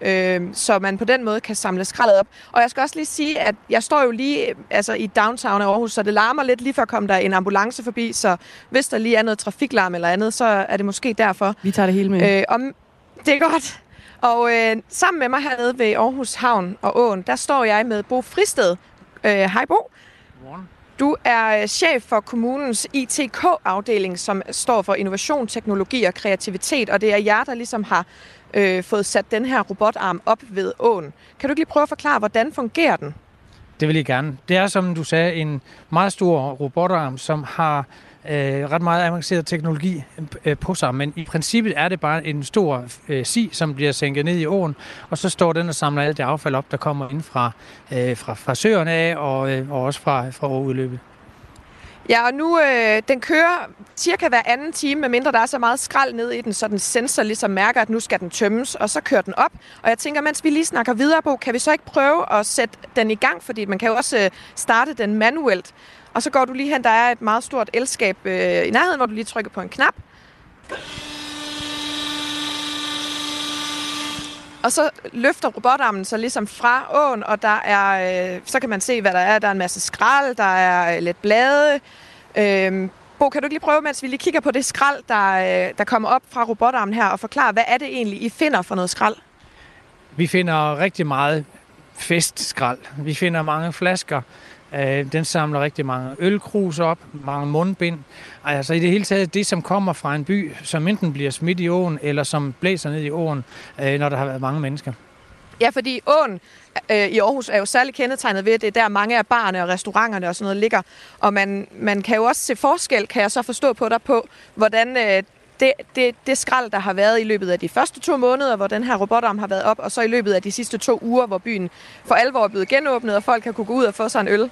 så man på den måde kan samle skraldet op. Og jeg skal også lige sige, at jeg står jo lige altså i downtown af Aarhus, så det larmer lidt. Lige før kom der en ambulance forbi, så hvis der lige er noget trafiklarm eller andet, så er det måske derfor. Vi tager det hele med. Det er godt. Og sammen med mig hernede ved Aarhus Havn og åen, der står jeg med Bo Fristed. Hej Bo. Godmorgen. Du er chef for kommunens ITK-afdeling, som står for innovation, teknologi og kreativitet, og det er jer, der ligesom har fået sat den her robotarm op ved åen. Kan du ikke lige prøve at forklare, hvordan fungerer den? Det vil jeg gerne. Det er, som du sagde, en meget stor robotarm, som har ret meget avanceret teknologi på sig, men i princippet er det bare en stor si, som bliver sænket ned i åen, og så står den og samler alt det affald op, der kommer ind fra søerne af, og også fra åudløbet. Ja, og nu den kører cirka hver anden time, medmindre der er så meget skrald ned i den, så den sensor ligesom mærker, at nu skal den tømmes, og så kører den op. Og jeg tænker, mens vi lige snakker videre på, kan vi så ikke prøve at sætte den i gang, fordi man kan jo også starte den manuelt. Og så går du lige hen, der er et meget stort elskab i nærheden, hvor du lige trykker på en knap. Og så løfter robotarmen så ligesom fra åen, og der er, så kan man se, hvad der er. Der er en masse skrald, der er lidt blade. Bo, kan du ikke lige prøve, mens vi lige kigger på det skrald, der kommer op fra robotarmen her, og forklare, hvad er det egentlig, I finder for noget skrald? Vi finder rigtig meget festskrald. Vi finder mange flasker. Den samler rigtig mange ølkrus op, mange mundbind. Altså i det hele taget, det som kommer fra en by, som enten bliver smidt i åen, eller som blæser ned i åen, når der har været mange mennesker. Ja, fordi åen i Aarhus er jo særlig kendetegnet ved, det er der mange af barerne og restauranterne og sådan noget ligger. Og man kan jo også se forskel, kan jeg så forstå på dig på, hvordan det skrald, der har været i løbet af de første 2 måneder, hvor den her robotarm har været op, og så i løbet af de sidste 2 uger, hvor byen for alvor er blevet genåbnet, og folk har kunne gå ud og få sig en øl.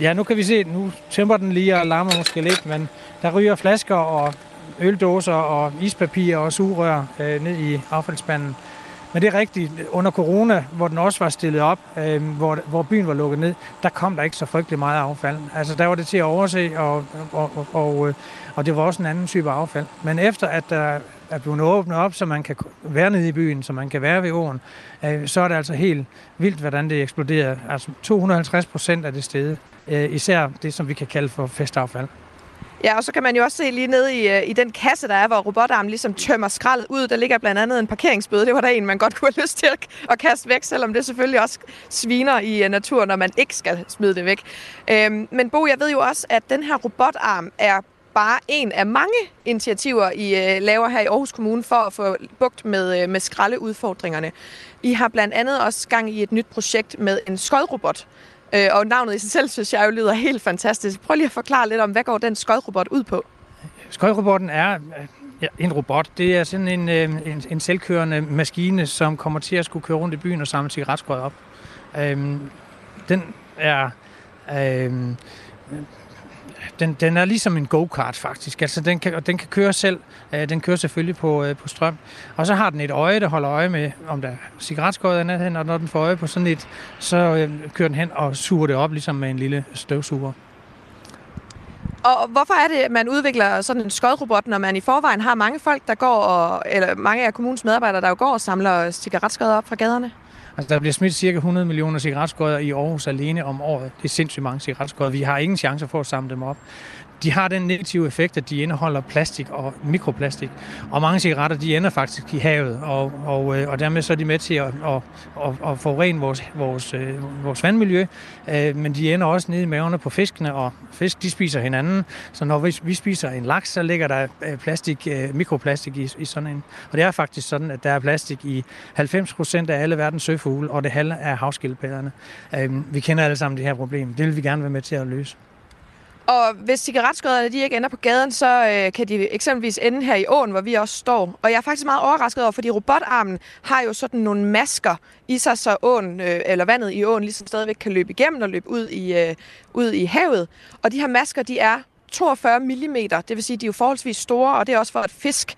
Ja, nu kan vi se, nu tømmer den lige og larmer måske lidt, men der ryger flasker og øldåser og ispapir og sugerør ned i affaldsspanden. Men det er rigtigt, under corona, hvor den også var stillet op, hvor byen var lukket ned, der kom der ikke så frygtelig meget affald. Altså der var det til at overse, og det var også en anden type affald. Men efter at der er blevet åbnet op, så man kan være nede i byen, så man kan være ved åen, så er det altså helt vildt, hvordan det eksploderer. Altså 250% af det sted, især det, som vi kan kalde for festaffald. Ja, og så kan man jo også se lige nede i den kasse, der er, hvor robotarmen ligesom tømmer skraldet ud. Der ligger blandt andet en parkeringsbøde. Det var der en, man godt kunne have lyst til at kaste væk, selvom det selvfølgelig også sviner i naturen, når man ikke skal smide det væk. Men Bo, jeg ved jo også, at den her robotarm er bare en af mange initiativer, I laver her i Aarhus Kommune for at få bugt med skraldeudfordringerne. I har blandt andet også gang i et nyt projekt med en skodrobot. Og navnet i sig selv, synes jeg, lyder helt fantastisk. Prøv lige at forklare lidt om, hvad går den skodrobot ud på? Skodrobotten er en robot. Det er sådan en selvkørende maskine, som kommer til at skulle køre rundt i byen og samle cigaretskod op. Den er ligesom en go-kart, faktisk. Altså, den kan køre selv. Den kører selvfølgelig på strøm. Og så har den et øje, der holder øje med, om der er cigaretskod i nærheden, og når den får øje på sådan et, så kører den hen og suger det op, ligesom med en lille støvsuger. Og hvorfor er det, at man udvikler sådan en skodrobot, når man i forvejen har mange folk, der går eller mange af kommunens medarbejdere, der jo går og samler cigaretskod op fra gaderne? Altså, der bliver smidt cirka 100 millioner cigaretskodder i Aarhus alene om året. Det er sindssygt mange cigaretskodder. Vi har ingen chance for at samle dem op. De har den negative effekt, at de indeholder plastik og mikroplastik. Og mange cigaretter, de ender faktisk i havet. Og dermed så er de med til at forurene vores vandmiljø. Men de ender også nede i maverne på fiskene, og fisk, de spiser hinanden. Så når vi spiser en laks, så ligger der mikroplastik i sådan en. Og det er faktisk sådan, at der er plastik i 90% af alle verdens søfugle, og det halve af havskildpadderne. Vi kender alle sammen det her problem. Det vil vi gerne være med til at løse. Og hvis cigaretskoderne de ikke ender på gaden, så kan de eksempelvis ende her i åen, hvor vi også står. Og jeg er faktisk meget overrasket over, fordi robotarmen har jo sådan nogle masker i sig, så åen, eller vandet i åen ligesom stadigvæk kan løbe igennem og løbe ud i, ud i havet. Og de her masker, de er 42 mm, det vil sige, de er jo forholdsvis store, og det er også for, at fisk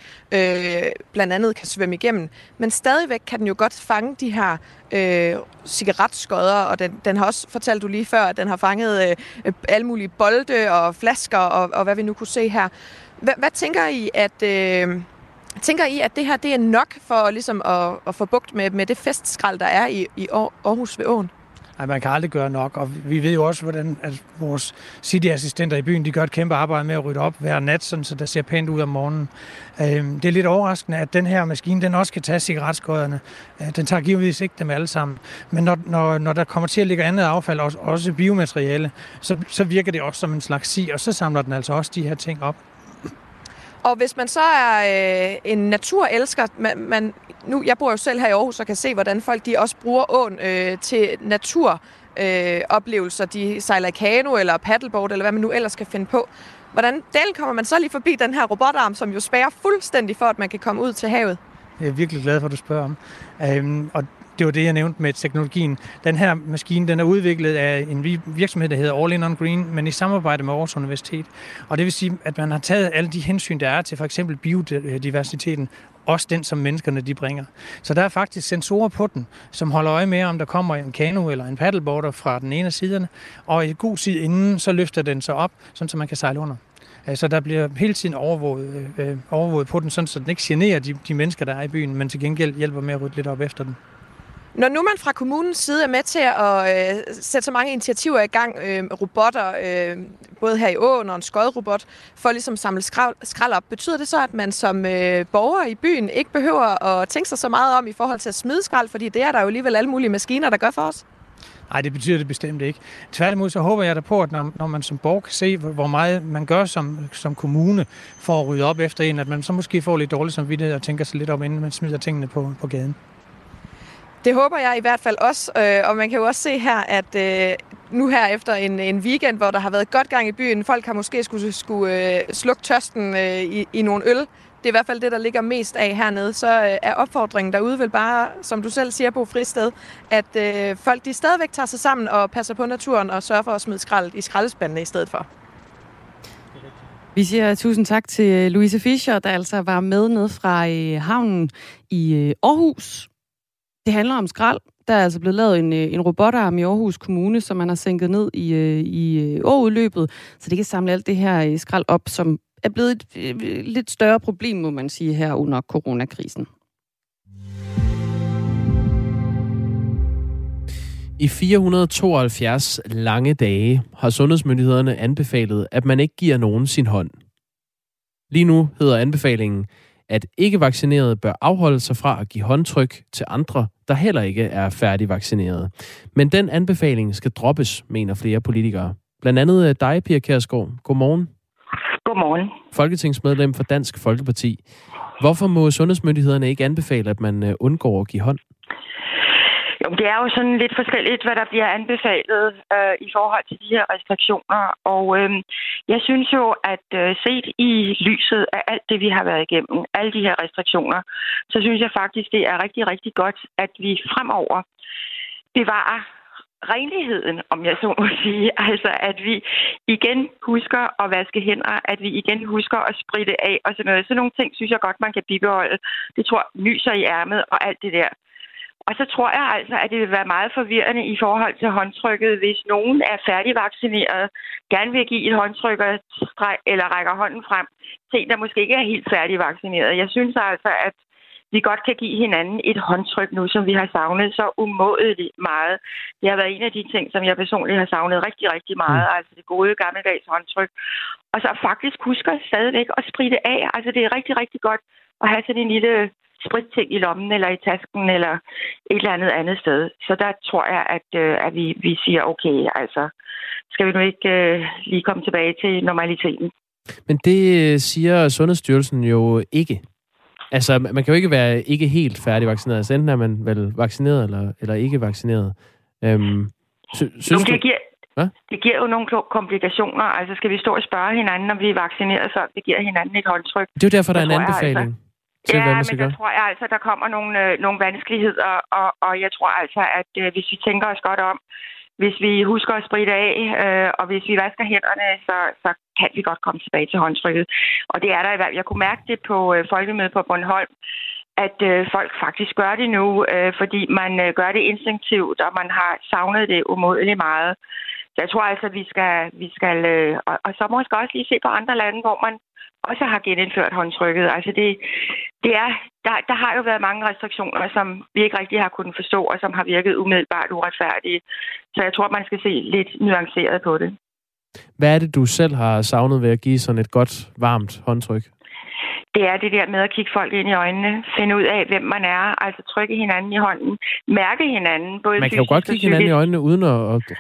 blandt andet kan svømme igennem. Men stadigvæk kan den jo godt fange de her cigaretskodder, og den har også, fortalt du lige før, at den har fanget alle mulige bolde og flasker og hvad vi nu kunne se her. Hvad tænker I, at det her det er nok for ligesom at få bugt med det festskrald, der er i Aarhus ved åen? Nej, man kan aldrig gøre nok, og vi ved jo også, hvordan at vores cityassistenter i byen, de gør et kæmpe arbejde med at rydde op hver nat, sådan, så der ser pænt ud om morgenen. Det er lidt overraskende, at den her maskine, den også kan tage cigaretskoderne. Den tager givetvis ikke dem alle sammen, men når der kommer til at ligge andet affald, også biomateriale, så virker det også som en slags si, og så samler den altså også de her ting op. Og hvis man så er en naturelsker, jeg bor jo selv her i Aarhus og kan se, hvordan folk de også bruger åen til naturoplevelser. De sejler i kano eller paddleboard, eller hvad man nu ellers kan finde på. Hvordan delen kommer man så lige forbi den her robotarm, som jo spærrer fuldstændig for, at man kan komme ud til havet? Jeg er virkelig glad for, at du spørger om. Og det var det, jeg nævnte med teknologien. Den her maskine, den er udviklet af en virksomhed, der hedder All In On Green, men i samarbejde med Aarhus Universitet. Og det vil sige, at man har taget alle de hensyn, der er til for eksempel biodiversiteten, også den, som menneskerne de bringer. Så der er faktisk sensorer på den, som holder øje med, om der kommer en kano eller en paddleboarder fra den ene af siderne. Og i god tid inden, så løfter den sig op, sådan så man kan sejle under. Så der bliver hele tiden overvåget på den, sådan så den ikke generer de mennesker, der er i byen, men til gengæld hjælper med at rydde lidt op efter den. Når nu man fra kommunens side er med til at sætte så mange initiativer i gang, robotter, både her i åen og en skodrobot, for ligesom at samle skrald op, betyder det så, at man som borger i byen ikke behøver at tænke sig så meget om i forhold til at smide skrald, fordi det er der jo alligevel alle mulige maskiner, der gør for os? Nej, det betyder det bestemt ikke. Tværtimod så håber jeg da på, at når man som borger kan se, hvor meget man gør som kommune for at rydde op efter en, at man så måske får lidt dårlig samvittighed og tænker sig lidt om, inden man smider tingene på gaden. Det håber jeg i hvert fald også, og man kan jo også se her, at nu her efter en weekend, hvor der har været godt gang i byen, folk har måske skulle slukke tørsten i nogle øl. Det er i hvert fald det, der ligger mest af hernede. Så er opfordringen derude vel bare, som du selv siger, Bo Fristed, at folk de stadigvæk tager sig sammen og passer på naturen og sørger for at smide skrald i skraldespandene i stedet for. Vi siger tusind tak til Louise Fischer, der altså var med ned fra havnen i Aarhus. Det handler om skrald. Der er altså blevet lavet en robotarm i Aarhus Kommune, som man har sænket ned i åudløbet, så det kan samle alt det her skrald op, som er blevet et lidt større problem, må man sige, her under coronakrisen. I 472 lange dage har sundhedsmyndighederne anbefalet, at man ikke giver nogen sin hånd. Lige nu hedder anbefalingen, at ikke-vaccinerede bør afholde sig fra at give håndtryk til andre, der heller ikke er færdigvaccinerede. Men den anbefaling skal droppes, mener flere politikere. Blandt andet dig, Pia Kærsgaard. Godmorgen. Godmorgen. Folketingsmedlem for Dansk Folkeparti. Hvorfor må sundhedsmyndighederne ikke anbefale, at man undgår at give hånd? Jo, det er jo sådan lidt forskelligt, hvad der bliver anbefalet i forhold til de her restriktioner. Og jeg synes jo, at set i lyset af alt det, vi har været igennem, alle de her restriktioner, så synes jeg faktisk, det er rigtig, rigtig godt, at vi fremover bevarer renligheden, om jeg så må sige. Altså, at vi igen husker at vaske hænder, at vi igen husker at spritte af og sådan noget. Sådan nogle ting, synes jeg godt, man kan bibeholde. Det tror jeg nyser i ærmet og alt det der. Og så tror jeg altså, at det vil være meget forvirrende i forhold til håndtrykket, hvis nogen er færdigvaccineret, gerne vil give et håndtryk eller rækker hånden frem til en, der måske ikke er helt færdigvaccineret. Jeg synes altså, at vi godt kan give hinanden et håndtryk nu, som vi har savnet så umådeligt meget. Det har været en af de ting, som jeg personligt har savnet rigtig, rigtig meget, altså det gode gammeldags håndtryk. Og så faktisk husker stadigvæk at spritte af. Altså det er rigtig, rigtig godt at have sådan en lille spritting i lommen eller i tasken eller et eller andet sted. Så der tror jeg, at vi siger, okay, altså skal vi nu ikke lige komme tilbage til normaliteten. Men det siger Sundhedsstyrelsen jo ikke. Altså, man kan jo ikke være ikke helt færdigvaccineret. Så enten er man vel vaccineret eller ikke vaccineret. Synes du... Hvad? Det giver jo nogle komplikationer. Altså, skal vi stå og spørge hinanden, om vi er vaccineret, så det giver hinanden et håndtryk. Det er jo derfor, der er en anbefaling. Altså ja, men der tror jeg altså, der kommer nogle vanskeligheder, og jeg tror altså, at hvis vi tænker os godt om, hvis vi husker at spritte af, og hvis vi vasker hænderne, så kan vi godt komme tilbage til håndtrykket. Og det er der i hvert fald. Jeg kunne mærke det på folkemødet på Bornholm, at folk faktisk gør det nu, fordi man gør det instinktivt, og man har savnet det umådeligt meget. Så jeg tror altså, at vi skal og så måske også lige se på andre lande, hvor man også har genindført håndtrykket. Altså det er, der har jo været mange restriktioner, som vi ikke rigtig har kunnet forstå, og som har virket umiddelbart uretfærdige. Så jeg tror, man skal se lidt nuanceret på det. Hvad er det, du selv har savnet ved at give sådan et godt, varmt håndtryk? Det er det der med at kigge folk ind i øjnene, finde ud af, hvem man er, altså trykke hinanden i hånden, mærke hinanden. Både man kan jo godt kigge hinanden i øjnene, uden at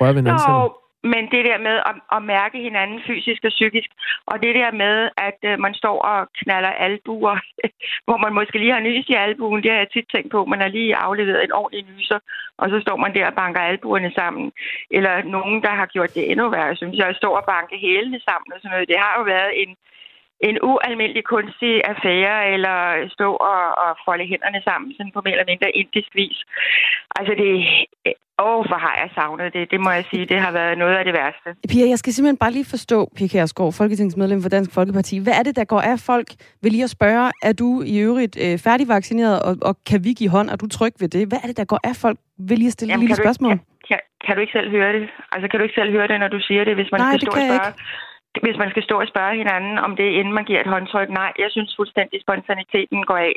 røre ved hinanden selv. Men det der med at mærke hinanden fysisk og psykisk, og det der med, at man står og knaller albuer, hvor man måske lige har nys i albuen, det har jeg tit tænkt på, man har lige afleveret en ordentlig nyser, og så står man der og banker albuerne sammen. Eller nogen, der har gjort det endnu værre, synes jeg, står og banker hælene sammen og sådan noget. Det har jo været en ualmindelig kunstig affære, eller stå og folde hænderne sammen, sådan på mere eller mindre indisk vis. Altså det... Hvor har jeg savnet det. Det må jeg sige, det har været noget af det værste. Pia, jeg skal simpelthen bare lige forstå, Pia Kærsgaard, folketingsmedlem for Dansk Folkeparti. Hvad er det, der går af folk ved lige at spørge, er du i øvrigt færdigvaccineret, og kan vi give hånd, og du tryg ved det? Hvad er det, der går af folk ved lige at stille et lille spørgsmål? Kan du ikke selv høre det? Altså, kan du ikke selv høre det, når du siger det, hvis man skal stå og spørge? Hvis man skal stå og spørge hinanden, om det er, inden man giver et håndtryk, nej, jeg synes fuldstændig spontaniteten går af.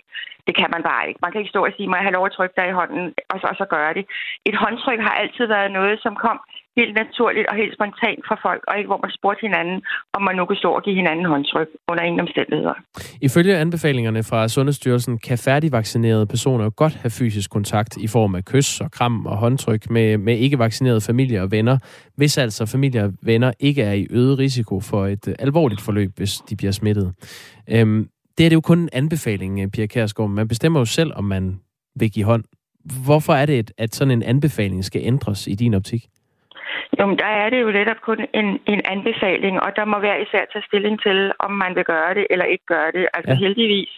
Det kan man bare ikke. Man kan ikke stå og sige, må jeg have lov at trykke dig i hånden, og så gøre det. Et håndtryk har altid været noget, som kom helt naturligt og helt spontant fra folk, og ikke hvor man spurgte hinanden, om man nu kan stå og give hinanden håndtryk under ingen omstændigheder. Ifølge anbefalingerne fra Sundhedsstyrelsen kan færdigvaccinerede personer godt have fysisk kontakt i form af kys og kram og håndtryk med ikke-vaccinerede familier og venner, hvis altså familier og venner ikke er i øget risiko for et alvorligt forløb, hvis de bliver smittet. Det er det jo kun en anbefaling, Pia Kærsgaard. Man bestemmer jo selv, om man vil give hånd. Hvorfor er det, at sådan en anbefaling skal ændres i din optik? Jamen, der er det jo netop kun en anbefaling, og der må være især tage stilling til, om man vil gøre det eller ikke gøre det. Altså Heldigvis,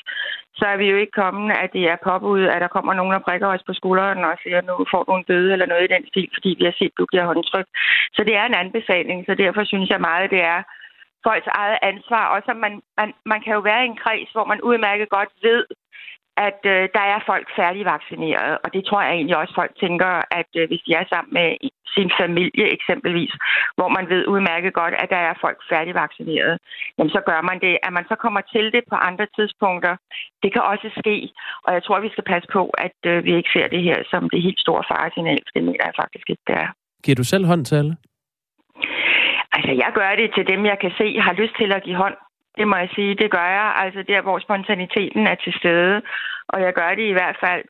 så er vi jo ikke kommet, at det er påbud, at der kommer nogen og prikker os på skulderen og siger, nu får du en bøde eller noget i den stil, fordi vi har set, du giver håndtryk. Så det er en anbefaling, så derfor synes jeg meget, det er folks eget ansvar. Også at man kan jo være i en kreds, hvor man udmærket godt ved, at der er folk færdigvaccineret, og det tror jeg egentlig også, folk tænker, at hvis de er sammen med sin familie eksempelvis, hvor man ved udmærket godt, at der er folk færdigvaccineret, jamen så gør man det. At man så kommer til det på andre tidspunkter, det kan også ske, og jeg tror, vi skal passe på, at vi ikke ser det her som det helt store faresignal, for det mener jeg faktisk ikke, det er. Giver du selv hånd til alle? Altså, jeg gør det til dem, jeg kan se, har lyst til at give hånd. Det må jeg sige, det gør jeg. Altså der, hvor spontaniteten er til stede. Og jeg gør det i hvert fald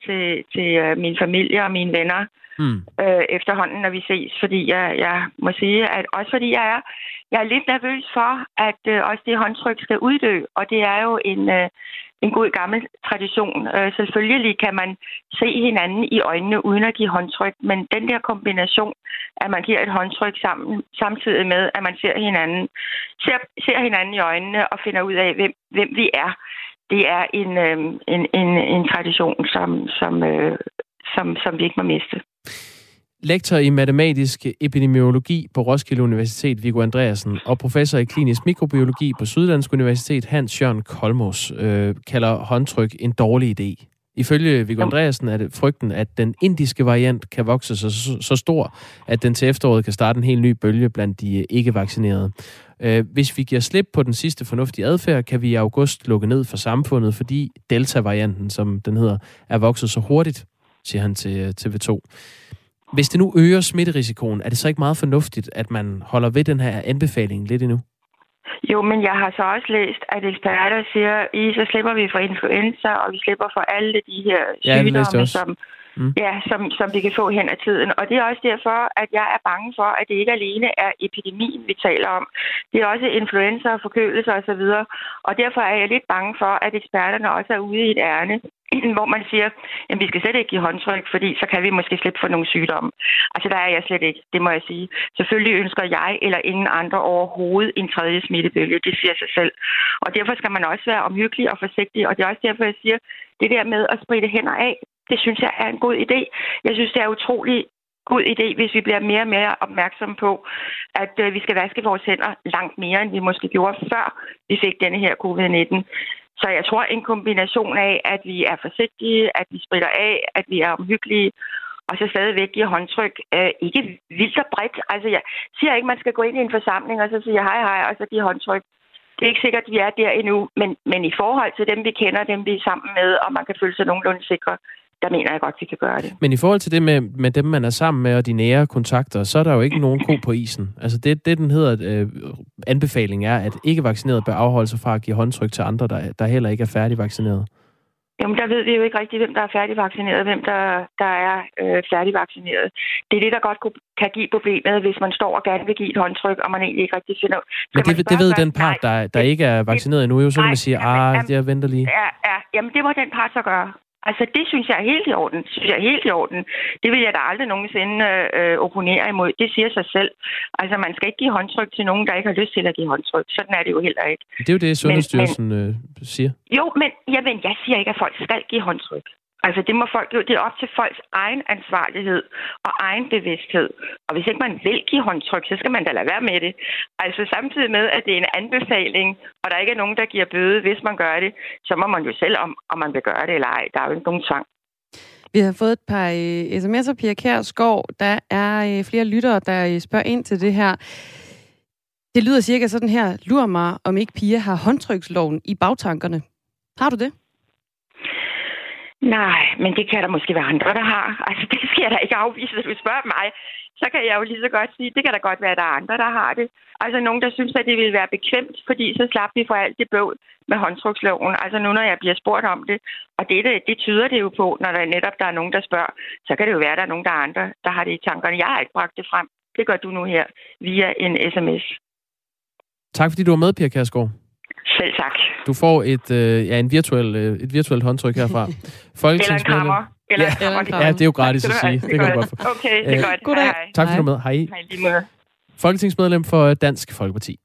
til min familie og mine venner efterhånden, når vi ses. Fordi jeg må sige, at også fordi jeg er lidt nervøs for, at også det håndtryk skal uddø. Og det er jo en god gammel tradition. Selvfølgelig kan man se hinanden i øjnene uden at give håndtryk. Men den der kombination, at man giver et håndtryk sammen, samtidig med, at man ser hinanden i øjnene og finder ud af, hvem vi er. Det er en tradition, som vi ikke må miste. Lektor i matematisk epidemiologi på Roskilde Universitet, Viggo Andreasen, og professor i klinisk mikrobiologi på Syddansk Universitet, Hans-Jørgen Kolmos, kalder håndtryk en dårlig idé. Ifølge Viggo Andreasen er det frygten, at den indiske variant kan vokse sig så stor, at den til efteråret kan starte en helt ny bølge blandt de ikke-vaccinerede. Hvis vi giver slip på den sidste fornuftige adfærd, kan vi i august lukke ned for samfundet, fordi Delta-varianten, som den hedder, er vokset så hurtigt, siger han til TV2. Hvis det nu øger smitterisikoen, er det så ikke meget fornuftigt, at man holder ved den her anbefaling lidt endnu? Jo, men jeg har så også læst, at eksperter siger, så slipper vi for influenza, og vi slipper for alle de her sygdomme, som vi kan få hen ad tiden. Og det er også derfor, at jeg er bange for, at det ikke alene er epidemien, vi taler om. Det er også influenza, forkølelser osv. Og derfor er jeg lidt bange for, at eksperterne også er ude i et ærne, hvor man siger, at vi skal slet ikke give håndtryk, fordi så kan vi måske slippe for nogle sygdomme. Altså der er jeg slet ikke, det må jeg sige. Selvfølgelig ønsker jeg eller ingen andre overhovedet en tredje smittebølge, det siger sig selv. Og derfor skal man også være omhyggelig og forsigtig, og det er også derfor, jeg siger, det der med at spritte hænder af, det synes jeg er en god idé. Jeg synes, det er utrolig god idé, hvis vi bliver mere og mere opmærksomme på, at vi skal vaske vores hænder langt mere, end vi måske gjorde før vi fik denne her covid-19. Så jeg tror, en kombination af, at vi er forsigtige, at vi spritter af, at vi er omhyggelige, og så stadigvæk giver håndtryk. Ikke vildt og bredt. Altså, jeg siger ikke, man skal gå ind i en forsamling og så sige hej, hej, og så give håndtryk. Det er ikke sikkert, at vi er der endnu, men i forhold til dem, vi kender, dem vi er sammen med, og man kan føle sig nogenlunde sikre, der mener jeg godt, vi kan gøre det. Men i forhold til det med dem, man er sammen med, og de nære kontakter, så er der jo ikke nogen ko på isen. Altså det den hedder, anbefaling er, at ikke vaccinerede bør afholde sig fra at give håndtryk til andre, der heller ikke er færdigvaccineret. Jamen, der ved vi jo ikke rigtigt, hvem der er færdigvaccineret, og hvem der er færdigvaccineret. Det er det, der godt kan give problemet, hvis man står og gerne vil give et håndtryk, og man egentlig ikke rigtig finder ud. Men det ved den part, der ikke er vaccineret endnu, jo, så kan man sige, det er venter lige. Ja, jamen det må den part så gøre. Altså, det synes jeg er helt i orden. Det vil jeg da aldrig nogensinde opponere imod. Det siger sig selv. Altså, man skal ikke give håndtryk til nogen, der ikke har lyst til at give håndtryk. Sådan er det jo heller ikke. Det er jo det, Sundhedsstyrelsen siger. Jo, men jeg siger ikke, at folk skal give håndtryk. Altså, det må folk jo. Det er op til folks egen ansvarlighed og egen bevidsthed. Og hvis ikke man vil give håndtryk, så skal man da lade være med det. Altså, samtidig med, at det er en anbefaling, og der ikke er nogen, der giver bøde, hvis man gør det, så må man jo selv om man vil gøre det eller ej. Der er jo ikke nogen tvang. Vi har fået et par sms'er, Pia Kærsgaard. Der er flere lyttere, der spørger ind til det her. Det lyder cirka sådan her. Lurer mig, om ikke Pia har håndtryksloven i bagtankerne. Har du det? Nej, men det kan der måske være andre, der har. Altså, det skal jeg da ikke afvise, hvis du spørger mig. Så kan jeg jo lige så godt sige, det kan da godt være, at der er andre, der har det. Altså, nogen, der synes, at det ville være bekvemt, fordi så slap vi for alt det bøvl med håndtryksloven. Altså, nu når jeg bliver spurgt om det, og det tyder det jo på, når der netop er nogen, der spørger, så kan det jo være, at der er nogen, der er andre, der har det i tankerne. Jeg har ikke bragt det frem. Det gør du nu her via en sms. Tak, fordi du var med, Pia Kærsgaard. Selv tak. Du får et virtuelt håndtryk herfra. Folketingsmedlem. Eller en krammer. Ja, det er jo gratis at sige. Det kan du godt få. Okay, det er godt. Goddag. Hej. Tak fordi du var med. Hej. Hej lige med. Folketingsmedlem for Dansk Folkeparti.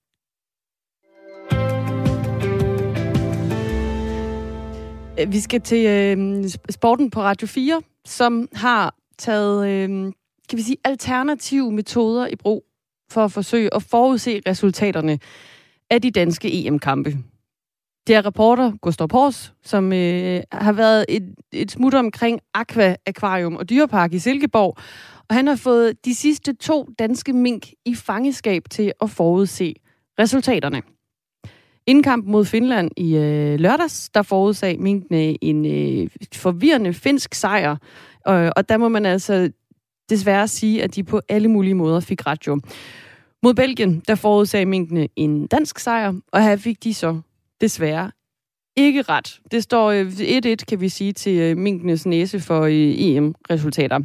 Vi skal til sporten på Radio 4, som har taget kan vi sige, alternative metoder i brug for at forsøge at forudse resultaterne af de danske EM-kampe. Det er reporter Gustav Pors, som har været et smut omkring Aqua Akvarium og Dyrepark i Silkeborg, og han har fået de sidste 2 danske mink i fangeskab til at forudse resultaterne. Inden kampen mod Finland i lørdags, der forudsag minkene en forvirrende finsk sejr, og der må man altså desværre sige, at de på alle mulige måder fik ret jo. Mod Belgien, der forudsagde minkene en dansk sejr, og her fik de så desværre ikke ret. Det står 1-1, kan vi sige, til minkenes næse for EM-resultater.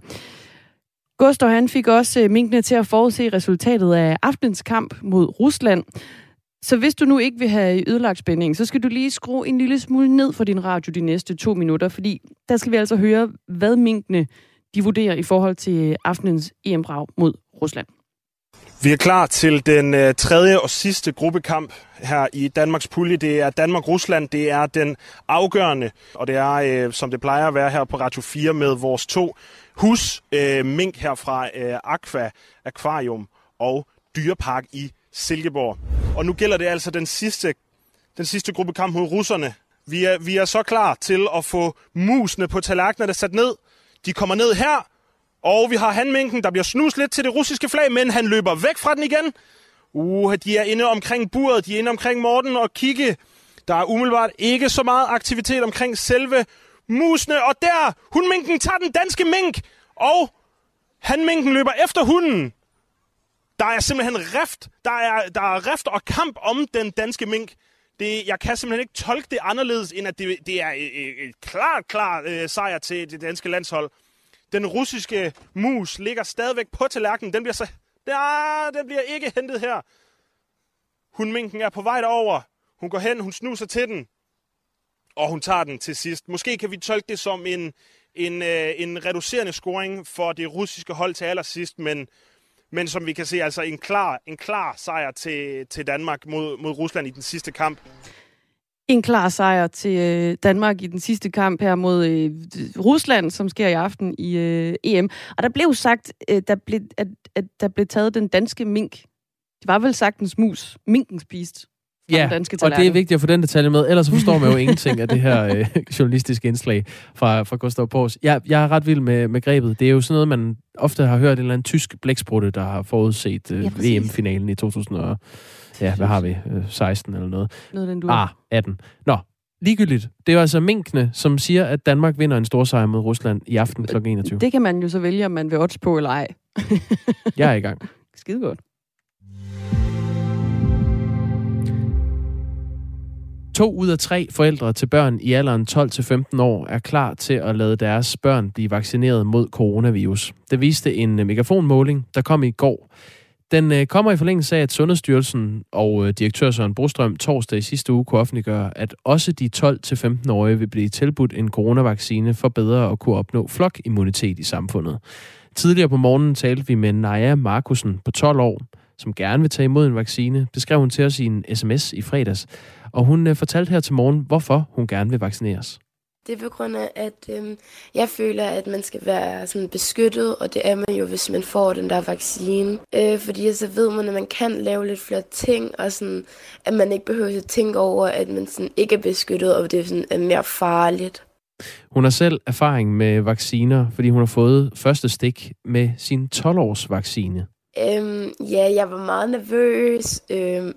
Gustav, han fik også minkene til at forudse resultatet af aftenens kamp mod Rusland. Så hvis du nu ikke vil have ødelagt spænding, så skal du lige skrue en lille smule ned for din radio de næste 2 minutter, fordi der skal vi altså høre, hvad minkene de vurderer i forhold til aftenens EM-brag mod Rusland. Vi er klar til den tredje og sidste gruppekamp her i Danmarks pulje. Det er Danmark-Rusland, det er den afgørende, og det er, som det plejer at være her på Radio 4, med vores 2 husmink her fra Aqua Akvarium og Dyrepark i Silkeborg. Og nu gælder det altså den sidste gruppekamp mod russerne. Vi er så klar til at få musene på tallerkenerne sat ned. De kommer ned her. Og vi har hanminken, der bliver snust lidt til det russiske flag, men han løber væk fra den igen. De er inde omkring buret, de er inde omkring Morten og Kigge. Der er umiddelbart ikke så meget aktivitet omkring selve musene. Og der, hunminken tager den danske mink, og hanminken løber efter hunden. Der er simpelthen rift. Der er rift og kamp om den danske mink. Jeg kan simpelthen ikke tolke det anderledes, end at det er et klart sejr til det danske landshold. Den russiske mus ligger stadigvæk på tallerkenen. Den bliver ikke hentet her. Hunminken er på vej derover. Hun går hen, hun snuser til den. Og hun tager den til sidst. Måske kan vi tolke det som en reducerende scoring for det russiske hold til allersidst, men som vi kan se, altså en klar sejr til Danmark mod Rusland i den sidste kamp. En klar sejr til Danmark i den sidste kamp her mod Rusland, som sker i aften i EM. Og der blev sagt, at der blev taget den danske mink. Det var vel sagtens mus. Minken spist. Ja, og det er vigtigt at få den detalje med, ellers forstår man jo ingenting af det her journalistiske indslag fra Gustav Pors. Jeg er ret vild med grebet. Det er jo sådan noget, man ofte har hørt en eller anden tysk blæksprutte, der har forudset VM-finalen i 2000 og, hvad har vi? 16 eller noget. 18. Nå, ligegyldigt. Det er jo altså minkene, som siger, at Danmark vinder en stor sejr mod Rusland i aften kl. 21. Det kan man jo så vælge, om man vil odds på eller ej. Jeg er i gang. Skidegodt. To ud af 3 forældre til børn i alderen 12-15 år er klar til at lade deres børn blive vaccineret mod coronavirus. Det viste en megafonmåling, der kom i går. Den kommer i forlængelse af, at Sundhedsstyrelsen og direktør Søren Brostrøm torsdag i sidste uge kunne offentliggøre, at også de 12-15-årige vil blive tilbudt en coronavaccine for bedre at kunne opnå flokimmunitet i samfundet. Tidligere på morgenen talte vi med Naja Markusen på 12 år, som gerne vil tage imod en vaccine. Det skrev hun til os i en sms i fredags. Og hun fortalte her til morgen, hvorfor hun gerne vil vaccineres. Det er på grund af, at jeg føler, at man skal være sådan beskyttet, og det er man jo, hvis man får den der vaccine. Fordi så ved man, at man kan lave lidt flere ting, og sådan, at man ikke behøver at tænke over, at man sådan ikke er beskyttet, og det sådan er mere farligt. Hun har selv erfaring med vacciner, fordi hun har fået første stik med sin 12-års vaccine. Jeg var meget nervøs,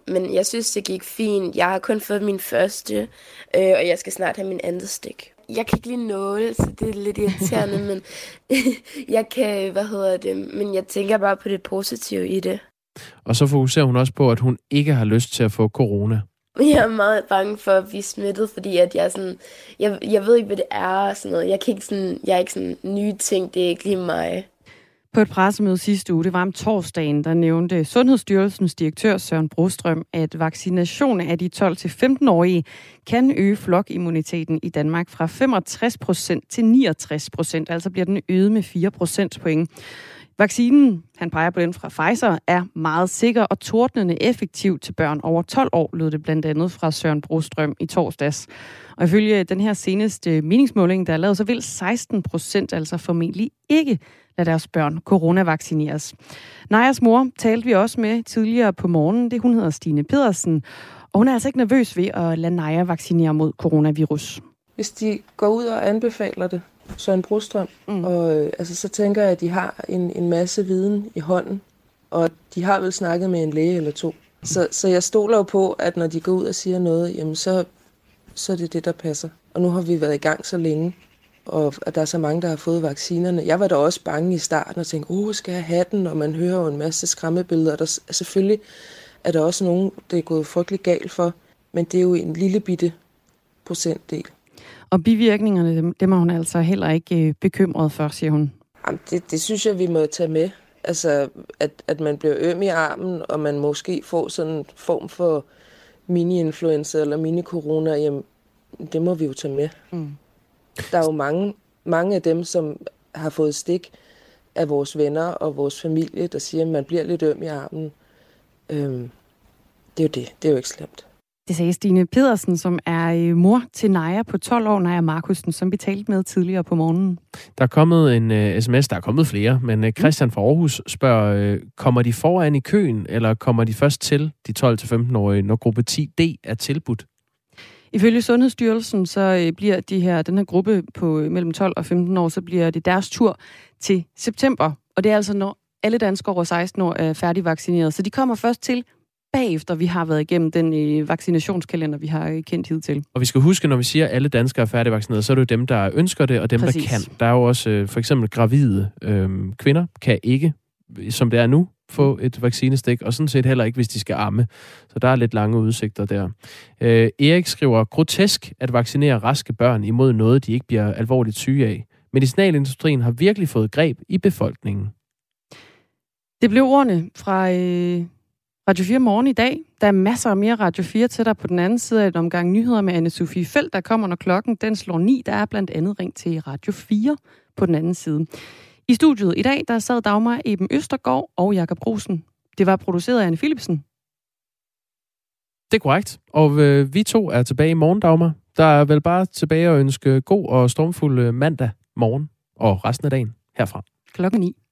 men jeg synes, det gik fint. Jeg har kun fået min første, og jeg skal snart have min andet stik. Jeg kan ikke lide nåle, så det er lidt irriterende, men men jeg tænker bare på det positive i det. Og så fokuserer hun også på, at hun ikke har lyst til at få corona. Jeg er meget bange for at blive smittet, fordi at jeg ved ikke, hvad det er og sådan noget. Jeg er ikke sådan nye ting, det er ikke lige mig. På et pressemøde sidste uge, det var om torsdagen, der nævnte Sundhedsstyrelsens direktør Søren Brostrøm, at vaccination af de 12-15-årige kan øge flokimmuniteten i Danmark fra 65% til 69%, altså bliver den øget med 4 procentpoint. Vaccinen, han peger på den fra Pfizer, er meget sikker og tordnende effektiv til børn over 12 år, lød det blandt andet fra Søren Brostrøm i torsdags. Og ifølge den her seneste meningsmåling, der er lavet, så vil 16% altså formentlig ikke lade deres børn coronavaccineres. Najas mor talte vi også med tidligere på morgenen. Hun hedder Stine Pedersen, og hun er altså ikke nervøs ved at lade Naja vaccinere mod coronavirus. Hvis de går ud og anbefaler det, Søren Brostrøm, så tænker jeg, at de har en masse viden i hånden, og de har vel snakket med en læge eller to. Så jeg stoler jo på, at når de går ud og siger noget, jamen så er det det, der passer. Og nu har vi været i gang så længe, og at der er så mange, der har fået vaccinerne. Jeg var da også bange i starten og tænkte, skal jeg have den? Og man hører jo en masse skræmmebilleder, og der, selvfølgelig er der også nogen, det er gået frygtelig galt for, men det er jo en lille bitte procentdel. Og bivirkningerne, dem er hun altså heller ikke bekymret for, siger hun. Jamen, det synes jeg, vi må tage med. Altså, at man bliver øm i armen, og man måske får sådan en form for mini-influenza eller mini-corona, jamen, det må vi jo tage med. Mm. Der er jo mange af dem, som har fået stik af vores venner og vores familie, der siger, at man bliver lidt øm i armen. Det er jo det. Det er jo ikke slemt. Det sagde Stine Pedersen, som er mor til Naja på 12 år, Naja Markusen, som vi talte med tidligere på morgenen. Der er kommet en sms, der er kommet flere, men Christian fra Aarhus spørger, kommer de foran i køen, eller kommer de først til de 12-15-årige, når gruppe 10D er tilbudt? Ifølge Sundhedsstyrelsen, så bliver den her gruppe på mellem 12 og 15 år, så bliver det deres tur til september. Og det er altså, når alle danskere over 16 år er færdigvaccineret. Så de kommer først til bagefter vi har været igennem den vaccinationskalender, vi har kendt hidtil. Og vi skal huske, når vi siger, at alle danskere er færdigvaccineret, så er det jo dem, der ønsker det, og dem, præcis, der kan. Der er jo også for eksempel gravide kvinder, kan ikke, som det er nu, få et vaccinestik, og sådan set heller ikke, hvis de skal amme. Så der er lidt lange udsigter der. Erik skriver, grotesk at vaccinere raske børn imod noget, de ikke bliver alvorligt syge af. Medicinalindustrien har virkelig fået greb i befolkningen. Det blev ordene fra Radio 4 Morgen i dag. Der er masser af mere Radio 4 til dig på den anden side af et omgang nyheder med Anne-Sofie Feldt, der kommer, når klokken den slår 9. Der er blandt andet Ring til Radio 4 på den anden side. I studiet i dag, der sad Dagmar Eben Østergaard og Jacob Grusen. Det var produceret af Anne Philipsen. Det er korrekt. Og vi to er tilbage i morgen, Dagmar. Der er vel bare tilbage at ønske god og stormfuld mandag morgen og resten af dagen herfra. Klokken 9.